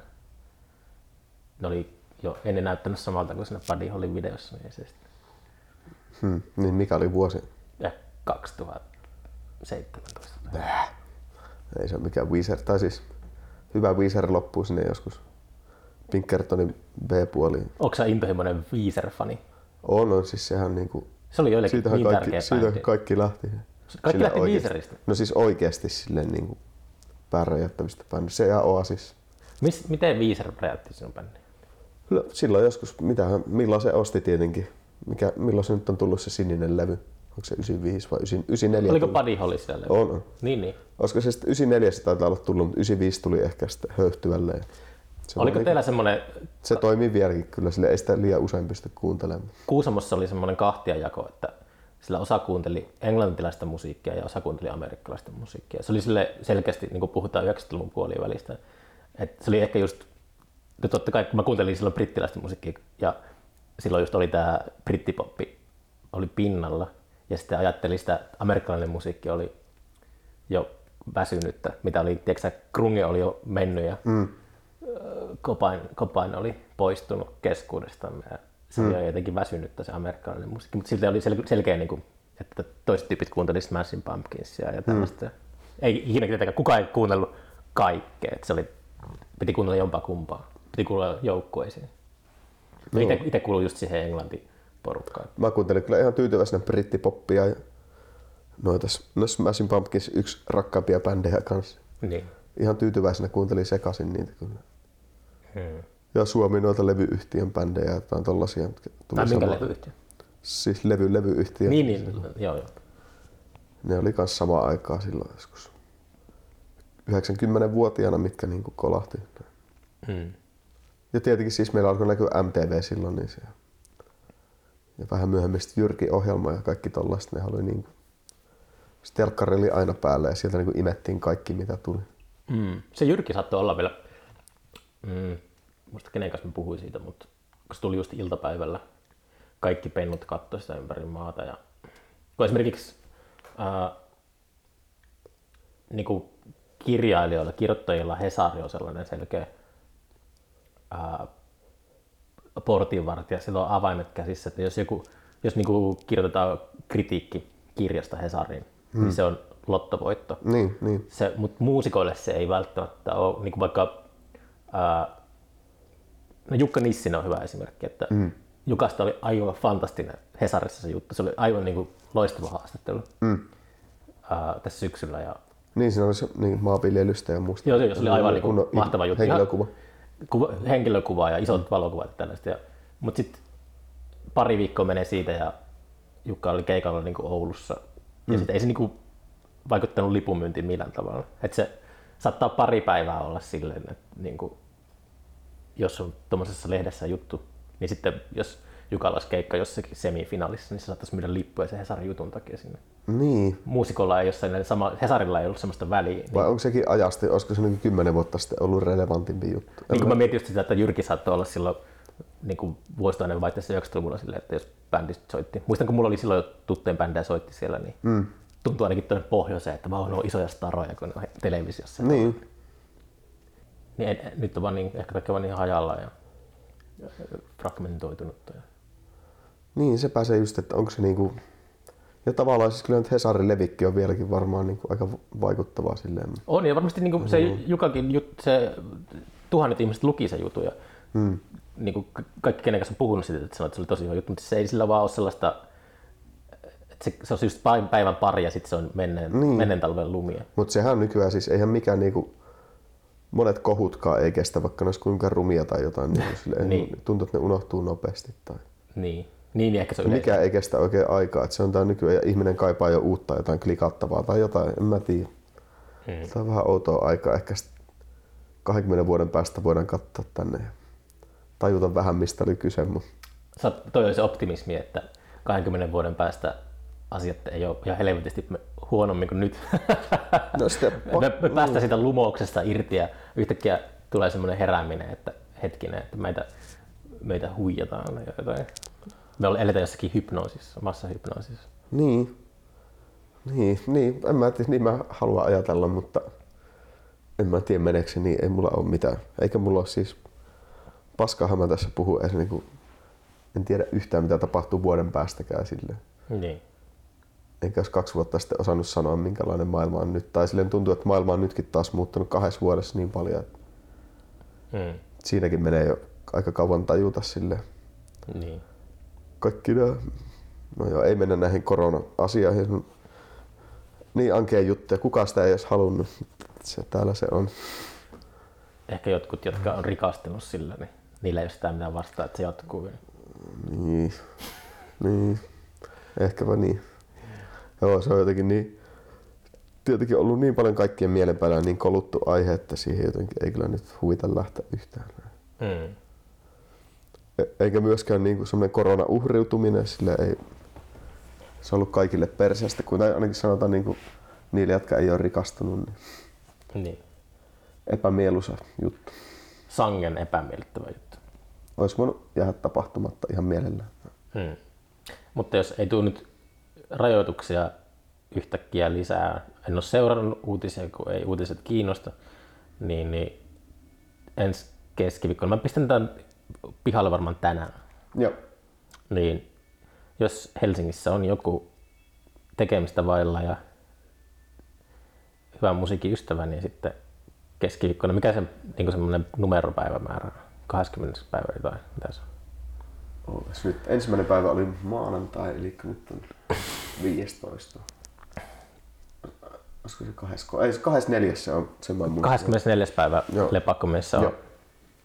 Ne oli jo ennen näyttänyt samalta kuin siinä Buddy Holly -videossa. Niin, se hmm. niin mikä oli vuosi? Ja kaksituhattaseitsemäntoista. Äh. Ei se ole mikään Weezer, tai siis hyvä Weezer loppuu sinne joskus. Pinkertonin B-puoli. Onko sä intohimoinen Weezer-fani? On, on siis sehän niinku... Se oli joillekin niin kaikki, tärkeä siitä kaikki lähti. Kaikki lähti Weezeristä? No siis oikeasti silleen niinku pääräjättävistä bändistä. Se ja Oasis. Mis, miten Weezer räjätti sinun bändiä? No, silloin joskus, mitähän, milloin se osti tietenkin. Mikä, milloin se nyt on tullut se sininen levy? Onko se yhdeksänkymmentäviisi vai yhdeksänkymmentäneljä? Oliko Buddy Holly siellä levy? On, on. Niin, niin. Olisiko se sitten yhdeksänkymmentäneljä se taitaa olla tullut, mutta yhdeksänkymmentäviisi tuli ehkä sitten höyhtyvälleen. Se oliko teillä semmoinen... Se toimii vieläkin kyllä, sillä ei sitä liian usein pysty kuuntelemaan. Kuusamossa oli semmoinen kahtiajako, että sillä osa kuunteli englantilaista musiikkia ja osa kuunteli amerikkalaista musiikkia. Se oli sille selkeästi, niin kuin puhutaan yhdeksänkymmentäluvun puolivälistä, että se oli ehkä just... Totta kai kun mä kuuntelin silloin brittiläistä musiikkia ja silloin just oli tämä brittipoppi oli pinnalla ja sitten ajattelin sitä, että amerikkalainen musiikki oli jo väsynyttä, mitä oli, tiedätkö krunge oli jo mennyt ja... Mm. Cobain, Cobain oli poistunut keskuudestamme ja se mm. oli jotenkin väsynyttä se amerikkalainen musiikki, mutta silti oli sel- selkeä, niin kuin, että toiset tyypit kuuntelivat Smashing Pumpkinsia ja tällaista. Mm. Ei ikinä tietenkään, kukaan ei kuunnellut kaikkea, että se oli, piti kuunnella jompaa kumpaa, piti kuunnella joukkueisiin. No. Itse kuului just siihen englantiporukkaan. Mä kuuntelin kyllä ihan tyytyväisenä brittipoppia ja noita no Smashing Pumpkins yksi rakkaampia bändejä kanssa. Niin. Ihan tyytyväisenä kuuntelin sekaisin niitä kyllä. Hmm. Ja Suomi noita levyyhtiön bändejä, jotain tollasia. Tai minkä levyyhtiö? Siis levy, levyyhtiö. Niin, niin, joo, joo. Ne oli kans samaa aikaa silloin joskus. yhdeksänkymmenvuotiaana, mitkä niinku kolahti. Hmm. Ja tietenkin siis meillä alkoi näkyä M T V silloin. Niin se. Ja vähän myöhemmin Jyrki -ohjelma ja kaikki tollaiset. Ne oli niinku... Telkkari oli aina päällä ja sieltä niinku imettiin kaikki mitä tuli. Mm. Se Jyrki saattoi olla vielä, mm. muista kenen kanssa mä puhuin siitä, mutta se tuli just iltapäivällä, kaikki pennut kattoi sitä ympäri maata. Ja... Kun esimerkiksi äh, niin kuin kirjailijoilla, kirjoittajilla Hesari on sellainen selkeä äh, portinvartija, sillä on avaimet käsissä, että jos, joku, jos niin kuin kirjoitetaan kritiikki kirjasta Hesariin, mm. niin se on lottovoitto. Niin, niin. Se, mutta muusikoille se ei välttämättä ole, niin kuin vaikka ää, no Jukka Nissinen on hyvä esimerkki, että mm. Jukasta oli aivan fantastinen Hesarissa se juttu, se oli aivan niin kuin loistava haastattelu mm. ää, tässä syksyllä. Ja... Niin, siinä oli se niin, maanviljelystä ja muusta. Joo, se, se oli aivan niin kuin, mahtava juttu. Henkilökuva. Kuva, henkilökuva ja isot mm. valokuvat ja tällaista. Mutta sitten pari viikkoa menee siitä ja Jukka oli keikalla niin kuin Oulussa ja mm. sitten ei se niin kuin, vaikuttanut lipunmyyntiin millään tavalla. Et se saattaa pari päivää olla silleen, että niin kuin, jos on tuommoisessa lehdessä juttu, niin sitten jos Jukalla olisi keikka jossakin semifinaalissa, niin se saattaisi myydä lippuja sen Hesarin jutun takia sinne. niin. Muusikolla ei ole sellainen sama, Hesarilla ei ollut sellaista väliä. Vai niin. Onko sekin ajasti, olisiko se niin kymmenen vuotta sitten ollut relevantimpi juttu? Niin kuin mä, mä mietin just sitä, että Jyrki saattoi olla silloin niin vuositoinen vaihteessa yhdeksänkymmentäluvulla silleen, että jos bändi soitti. Muistan, kun mulla oli silloin jo tuttujen bändejä soitti siellä, niin mm. tuntui ainakin tuonne pohjoiseen, että vaan on isoja staroja, kun on televisiossa. Niin. Niin en, nyt on vaan niin, ehkä kaikki on niin hajallaan ja fragmentoitunutta. Niin, se pääsee just, että onko se niinku... Ja tavallaan siis kyllä nyt Hesarin levikki on vieläkin varmaan niinku aika vaikuttavaa silleen. On ja varmasti niinku se mm. Jukakin jut, se tuhannet ihmiset luki sen jutun ja mm. niinku kaikki kenen kanssa on puhunut siitä, että sanoi, että se oli tosi hyvä juttu, mutta se ei sillä vaan ole sellaista, että se, se on just päivän pari ja sitten se on menneen, niin. menneen talven lumia. Mutta sehän nykyään siis eihän mikään niinku... Monet kohutkaan ei kestä, vaikka ne olisi kuinka rumia tai jotain, niin, silleen, niin. tuntuu, että ne unohtuu nopeasti. Tai... Niin. Niin, niin ehkä se yleensä. Mikään ei kestä oikein aikaa, että se on tää nykyään ja ihminen kaipaa jo uutta jotain klikattavaa tai jotain, en mä tiedä. Hmm. Tämä on vähän outoa aikaa, ehkä kaksikymmentä vuoden päästä voidaan katsoa tänne ja tajuta vähän mistä oli kyse. Mutta... Sä, toi oli se optimismi, että kaksikymmentä vuoden päästä asiat ei ole ihan helvetisti huonommin kuin nyt. No, sitä... Me päästään siitä lumouksesta irti ja yhtäkkiä tulee semmoinen herääminen, että hetkinen, että meitä, meitä huijataan jotain. Me eletään jossakin hypnoosissa, massahypnoosissa. Niin. Niin, niin. En mä tiedä, niin mä haluan ajatella, mutta en mä tiedä meneekö se niin, ei mulla ole mitään. Eikä mulla ole siis, paskahan mä tässä puhun edes niin kuin, en tiedä yhtään mitä tapahtuu vuoden päästäkään silleen. Niin. Enkä olisi kaksi vuotta sitten osannut sanoa, minkälainen maailma on nyt. Tai silleen tuntuu, että maailma on nytkin taas muuttunut kahdessa vuodessa niin paljon, että mm. siinäkin menee jo aika kauan tajuta silleen. Niin. Kaikki nämä, no joo, ei mennä näihin korona-asioihin. Niin ankea juttuja, kukaan sitä ei olisi halunnut. Se, täällä se on. Ehkä jotkut, jotka on rikastunut sillä, niin niillä ei ole sitä mitään vastaan, että se jatkuu. Niin, niin. Ehkäpä niin. Joo, se on jotenkin niin, tietenkin ollut niin paljon kaikkien mielen päällä niin koluttu aihe, että siihen jotenkin ei kyllä nyt huvita lähteä yhtään. Mm. E- eikä myöskään niin semmoinen koronauhriutuminen, sillä ei se ollut kaikille perseestä, kun ainakin sanotaan niin niille, jotka ei ole rikastunut, niin, niin. epämieluisa juttu. Sangen epämiellyttävä juttu. Olisi voinut jäädä tapahtumatta ihan mielellään. Mm. Mutta jos ei tule nyt rajoituksia yhtäkkiä lisää. En ole seurannut uutisia, kun ei uutiset kiinnosta. Niin, niin ensi keskiviikkona. Mä pistän tämän pihalle varmaan tänään. Joo. Niin, jos Helsingissä on joku tekemistä vailla ja hyvän musiikin ystävä, niin sitten keskiviikkona. Mikä se niin semmoinen numeropäivämäärä? kaksikymmentä päivä jotain. Mitä se on? Nyt ensimmäinen päivä oli maanantai, eli nyt on viidestoista. Olisiko se kahdeskymmenes? Ei, kahdeskymmenesneljäs se on. Sen mä muistan. kahdeskymmenesneljäs päivä Lepakkomiessa on. Joo.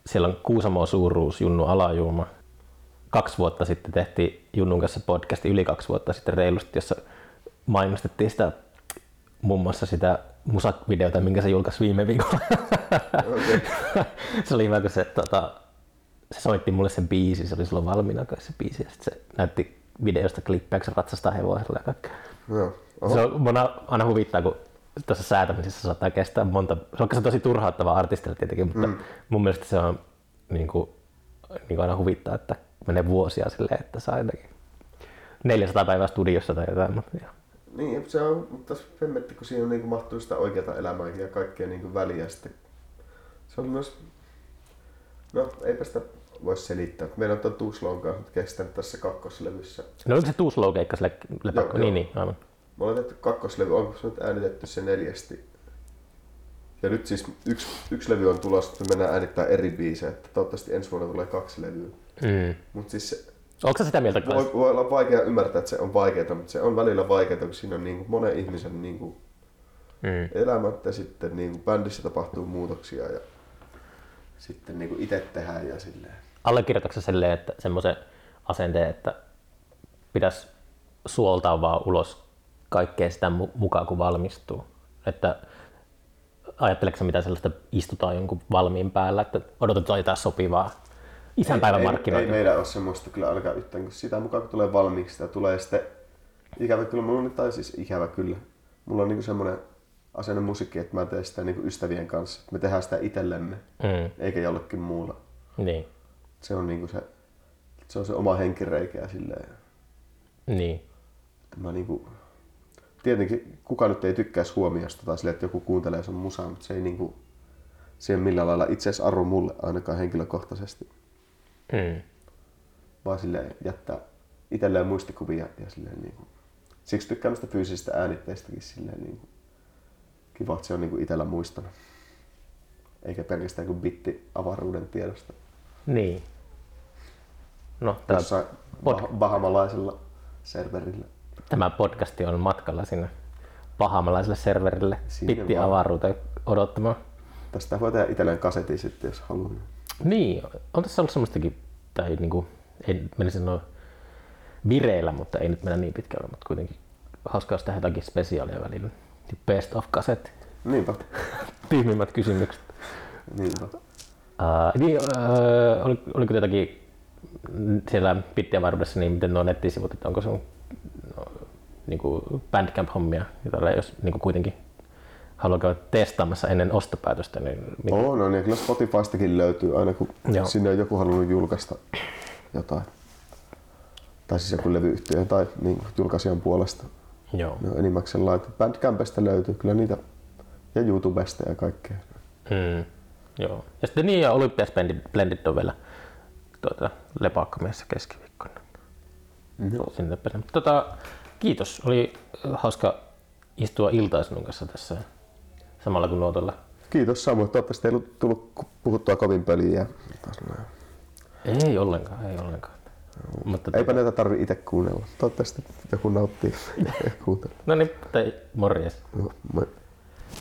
Siellä on Kuusamoon suuruus, Junnu Alajuuma. Kaksi vuotta sitten tehtiin Junnun kanssa podcasti, yli kaksi vuotta sitten reilusti, jossa mainostettiin sitä muun muassa sitä musavideota, minkä se julkaisi viime viikolla. Okay. Se oli hyvä, kun se... Tota, se soitti mulle sen biisi, se oli silloin valmiina kai se biisi ja sitten se näytti videosta klippiä, kun se ratsastaa hevosella ja kaikkea. Se on mona, aina huvittaa, kun tuossa säätämisessä saattaa kestää monta, se on tosi turhauttavaa artistille tietenkin, mutta mm. mun mielestä se on niin kuin, niin kuin aina huvittaa, että menee vuosia silleen, että saa jotenkin neljäsataa päivää studiossa tai jotain. Niin, se on taas femmetti, kun siinä niin kuin mahtuu sitä oikeata elämää ja kaikkea niin kuin väliä sitten. Se on myös, no eipä sitä voisi selittää. Meillä on tuon Too Slown kanssa kestänyt tässä kakkoslevyssä. No oliko se Too Slow keikka sille Lepakko? Joo, niin, niin, aivan. Me ollaan tehty kakkoslevy, onko se nyt äänitetty se neljästi. Ja nyt siis yksi, yksi levy on tulossa, että mennään äänittämään eri biisejä. Toivottavasti ensi vuonna tulee kaksi levyä. Mm. Mut siis onko se sitä mieltä? Voi, voi olla vaikea ymmärtää, että se on vaikeaa, mutta se on välillä vaikeaa, kun siinä on niin monen ihmisen niin kuin mm. elämät ja sitten niin kuin bändissä tapahtuu muutoksia. Ja sitten niinku itse tehdään ja silleen. Allekirjoitatko silleen, että semmoisen asenteen, että pitäisi suoltaa vaan ulos kaikkea sitä mukaan, kun valmistuu? Että ajatteleksä mitä sellaista istutaan jonkun valmiin päällä, että odotetaan jotain sopivaa isänpäivän markkinoita? Ei, ei, ei meillä ole semmoista kyllä alkaa yhtään, kun sitä mukaan kun tulee valmiiksi, sitä tulee sitten ikävä kyllä mulla on, tai siis ikävä kyllä. Mulla on niinku semmoinen asenne musiikki, että mä teen sitä niinku ystävien kanssa. Me tehdään sitä itsellemme, mm. eikä jollekin muulla. Niin. Se on niinku se, se on se oma henkireikä silleen. Niin. Mä niinku, tietenkin kuka nyt ei tykkäisi huomiosta tai silleen, että joku kuuntelee sun musaa, mutta se ei niinku, se ei millään lailla itse asiassa arvo mulle ainakaan henkilökohtaisesti. Mm. Vaan silleen jättää itselleen muistikuvia ja silleen niinku. Siksi tykkään sitä fyysisistä äänitteistäkin silleen niinku. Kiva, että se on niinku itellä muistona. Eikä pelkästään kuin bitti avaruuden tiedosta. Niin. No, tässä pod- bahamalaisella serverillä. Tämä podcasti on matkalla sinne bahamalaiselle serverille bitti avaruuteen odottamaan. Tästä voi tehdä itselleen kasetin sitten, jos haluaa. Niin, on tässä ollut semmoistakin, tai niinku, ei mennä sanoa vireillä, mutta ei nyt mennä niin pitkälle, mutta kuitenkin hauskaa jos tehdä jotakin spesiaalia välillä. Best of kasetti. Niinpä. Tyhmimmät kysymykset. Niinpä. Uh, niin, uh, oliko, oliko jotakin siellä bittiavaruudessa, niin miten nuo nettisivut, että onko se on, no, niinku Bandcamp-hommia, jotain, jos niinku kuitenkin haluaa käydä testaamassa ennen ostopäätöstä. Niin mikä... oh, no niin, kyllä Spotifystakin löytyy aina, kun joo. Sinne on joku halunnut julkaista jotain. Tai siis joku levyyhtiö tai niin, julkaisijan puolesta. Joo. Ne on enimmäkseen laitettu. Bandcampista löytyy kyllä niitä ja YouTubesta ja kaikkea. Mm. Joo. Ja sitten niin, ja Olympia Splendid on vielä tuota, lepakkomiessa keskiviikkona. Joo. Sinne pääsemme. Tota, kiitos. Oli hauska istua iltaa sinun kanssa tässä samalla kuin nuotolla. Kiitos Samu. Toivottavasti ei tullut puhuttua kovin pöliä. Ei ollenkaan, ei ollenkaan. Mutta eipä te... näitä tarvitse itse kuunnella. Toivottavasti joku nauttii kuuntelemaan. No niin, tai morjes. No,